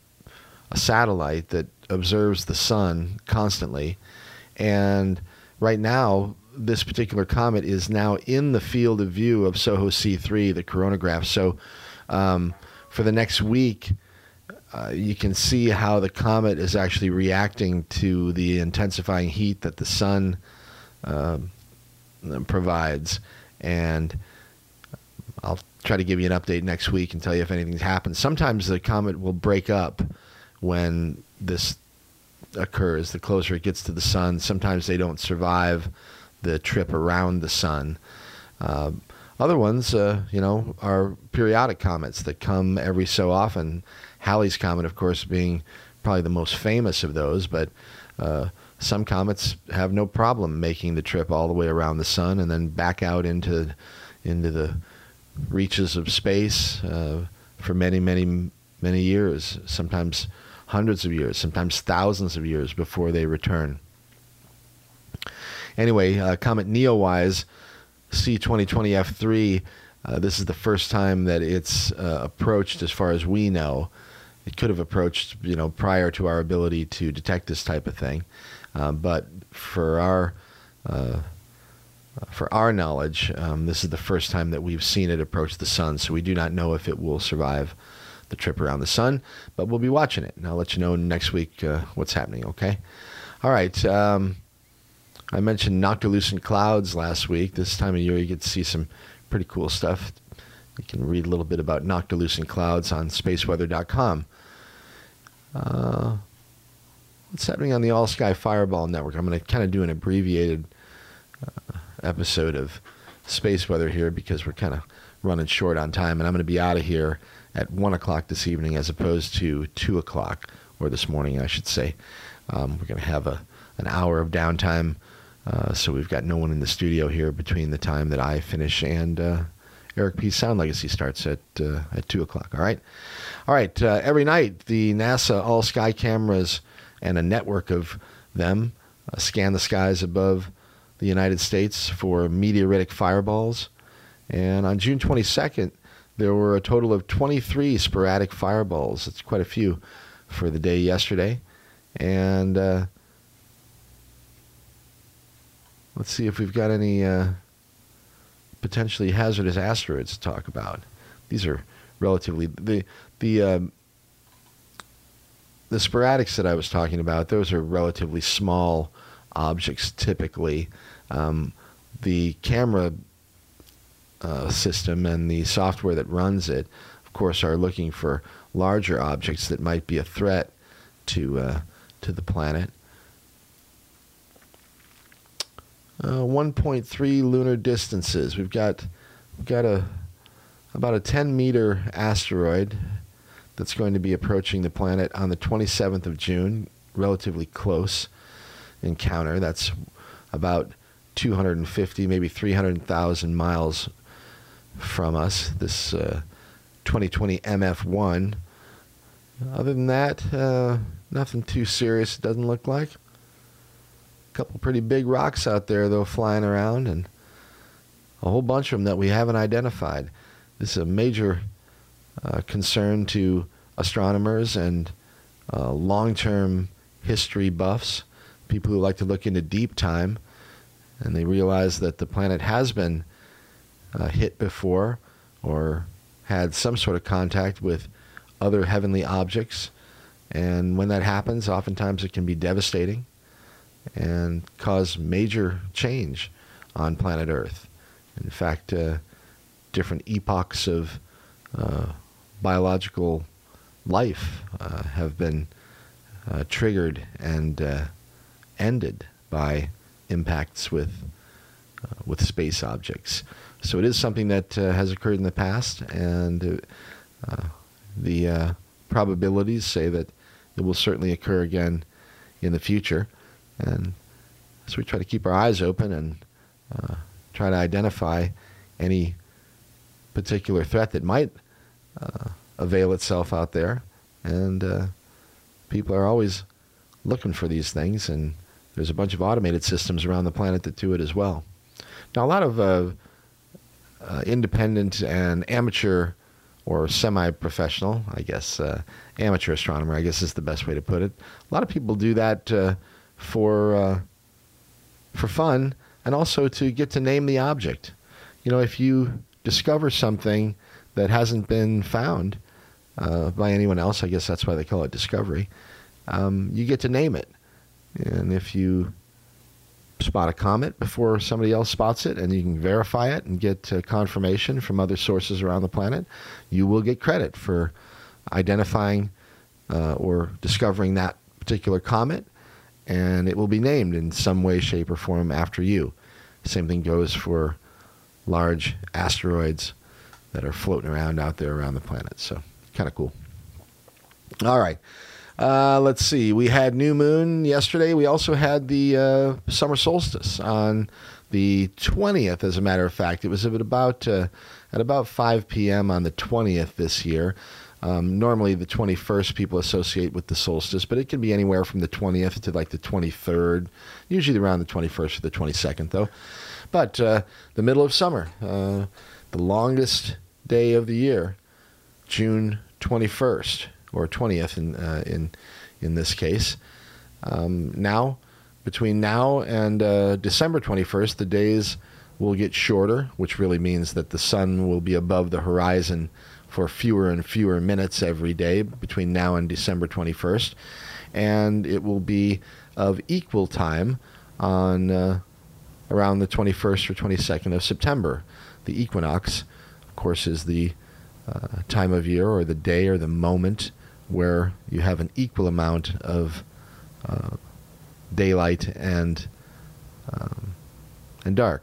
a satellite that observes the sun constantly. And right now, this particular comet is now in the field of view of SOHO C three, the coronagraph. So um, for the next week, Uh, you can see how the comet is actually reacting to the intensifying heat that the sun uh, provides. And I'll try to give you an update next week and tell you if anything's happened. Sometimes the comet will break up when this occurs, the closer it gets to the sun. Sometimes they don't survive the trip around the sun. Uh, other ones, uh, you know, are periodic comets that come every so often. Halley's Comet, of course, being probably the most famous of those, but uh, some comets have no problem making the trip all the way around the sun and then back out into into the reaches of space uh, for many, many, many years, sometimes hundreds of years, sometimes thousands of years before they return. Anyway, uh, Comet Neowise C twenty twenty F three, uh, this is the first time that it's uh, approached as far as we know. It could have approached, you know, prior to our ability to detect this type of thing, uh, but for our uh, for our knowledge, um, this is the first time that we've seen it approach the sun. So we do not know if it will survive the trip around the sun, but we'll be watching it, and I'll let you know next week uh, what's happening. Okay, all right. Um, I mentioned noctilucent clouds last week. This time of year, you get to see some pretty cool stuff. You can read a little bit about noctilucent clouds on space weather dot com. Uh, what's happening on the All Sky Fireball Network? I'm going to kind of do an abbreviated uh, episode of Space Weather here because we're kind of running short on time, and I'm going to be out of here at one o'clock this evening as opposed to two o'clock, or this morning, I should say. Um, we're going to have a, an hour of downtime. Uh, so we've got no one in the studio here between the time that I finish and uh, Eric P's Sound Legacy starts at uh, at two o'clock. All right. All right. Uh, every night, the NASA All Sky cameras and a network of them uh, scan the skies above the United States for meteoritic fireballs. And on June twenty-second, there were a total of twenty-three sporadic fireballs. That's quite a few for the day yesterday. And uh, let's see if we've got any uh, potentially hazardous asteroids to talk about. These are relatively... The, the, um, the sporadics that I was talking about, those are relatively small objects typically. Um, the camera... Uh, system and the software that runs it, of course, are looking for larger objects that might be a threat to uh, to the planet. Uh, one point three lunar distances. We've got we've got a about a ten meter asteroid that's going to be approaching the planet on the twenty-seventh of June. Relatively close encounter. That's about two hundred fifty, maybe three hundred thousand miles from us, this uh, twenty twenty M F one. Other than that, uh, nothing too serious, it doesn't look like. A couple pretty big rocks out there, though, flying around, and a whole bunch of them that we haven't identified. This is a major uh, concern to astronomers and uh, long-term history buffs, people who like to look into deep time, and they realize that the planet has been Uh, hit before or had some sort of contact with other heavenly objects. And when that happens, oftentimes it can be devastating and cause major change on planet Earth. In fact, uh, different epochs of uh, biological life uh, have been uh, triggered and uh, ended by impacts with uh, with space objects. So it is something that uh, has occurred in the past, and uh, the uh, probabilities say that it will certainly occur again in the future. And so we try to keep our eyes open and uh, try to identify any particular threat that might uh, avail itself out there. And uh, people are always looking for these things, and there's a bunch of automated systems around the planet that do it as well. Now, a lot of... Uh, Uh, independent and amateur or semi-professional, I guess, uh, amateur astronomer, I guess is the best way to put it. A lot of people do that uh, for uh, for fun, and also to get to name the object. You know, if you discover something that hasn't been found uh, by anyone else, I guess that's why they call it discovery, um, you get to name it. And if you spot a comet before somebody else spots it, and you can verify it and get uh, confirmation from other sources around the planet, you will get credit for identifying uh, or discovering that particular comet, and it will be named in some way, shape, or form after you. Same thing goes for large asteroids that are floating around out there around the planet. So, kind of cool. All right. Uh, let's see. We had new moon yesterday. We also had the uh, summer solstice on the twentieth. As a matter of fact, it was at about uh, at about five p m on the twentieth this year. Um, normally, the twenty-first people associate with the solstice, but it can be anywhere from the twentieth to like the twenty-third. Usually around the twenty-first or the twenty-second, though. But uh, the middle of summer, uh, the longest day of the year, June twenty-first. Or twentieth in uh, in in this case. Um, now, between now and uh, December twenty-first, the days will get shorter, which really means that the sun will be above the horizon for fewer and fewer minutes every day between now and December twenty-first, and it will be of equal time on uh, around the twenty-first or twenty-second of September. The equinox, of course, is the uh, time of year or the day or the moment where you have an equal amount of uh, daylight and um, and dark.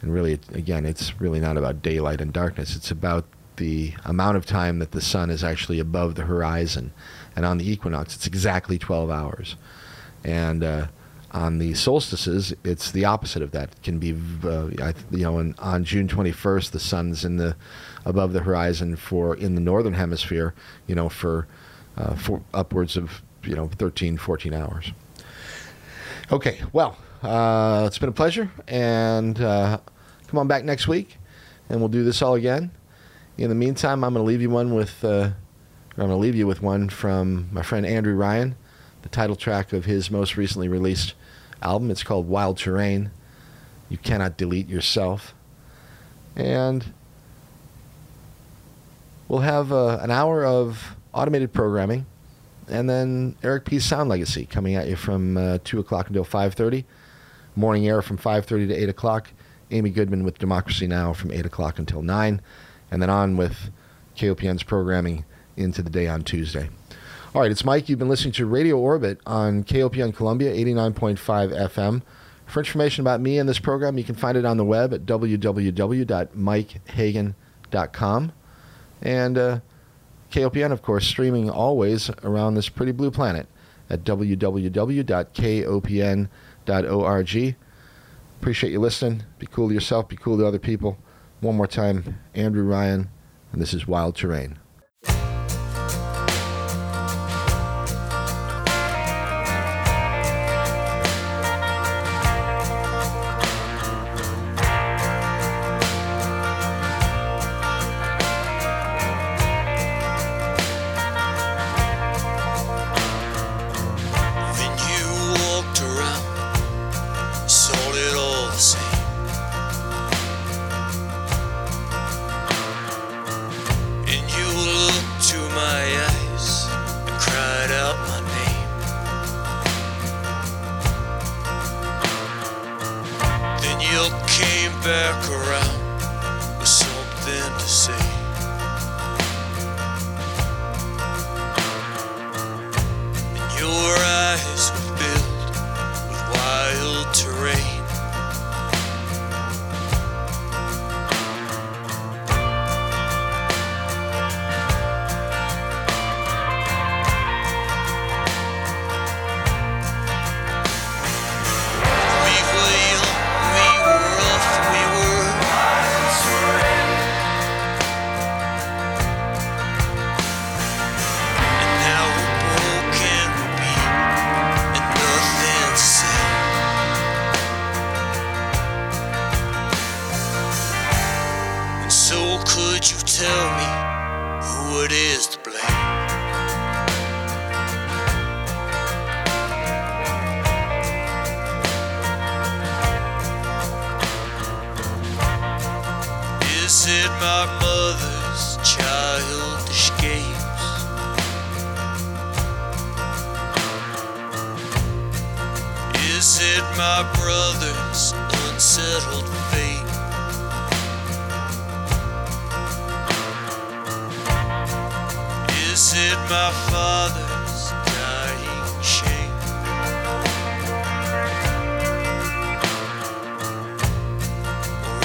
And really, again, it's really not about daylight and darkness. It's about the amount of time that the sun is actually above the horizon. And on the equinox, it's exactly twelve hours. And uh, on the solstices, it's the opposite of that. It can be, uh, I, you know, in, on June twenty-first, the sun's in the above the horizon for in the northern hemisphere, you know, for, uh, for upwards of, you know, thirteen, fourteen hours. Okay, well, uh, it's been a pleasure, and uh, come on back next week, and we'll do this all again. In the meantime, I'm going to leave you one with, uh, or I'm going to leave you with one from my friend Andrew Ryan, the title track of his most recently released album. It's called Wild Terrain. You cannot delete yourself. And we'll have uh, an hour of automated programming, and then Eric P's Sound Legacy coming at you from uh, two o'clock until five thirty. Morning Air from five thirty to eight o'clock. Amy Goodman with Democracy Now! From eight o'clock until nine. And then on with K O P N's programming into the day on Tuesday. All right, it's Mike. You've been listening to Radio Orbit on K O P N Columbia, eighty-nine point five F M. For information about me and this program, you can find it on the web at w w w dot mike hagan dot com. And uh, K O P N, of course, streaming always around this pretty blue planet at w w w dot k o p n dot org. Appreciate you listening. Be cool to yourself. Be cool to other people. One more time, Andrew Ryan, and this is Wild Terrain.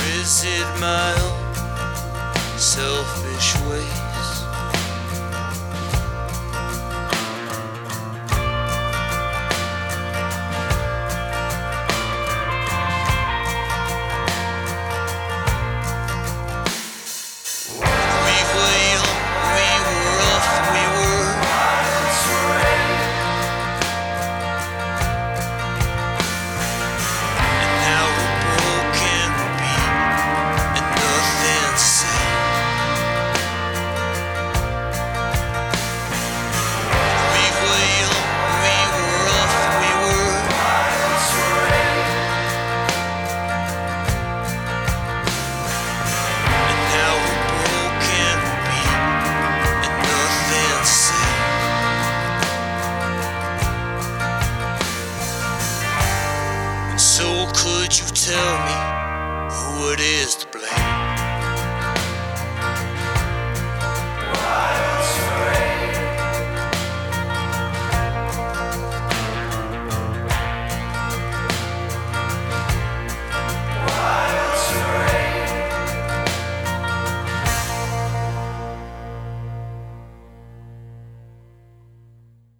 Is it my own selfish way?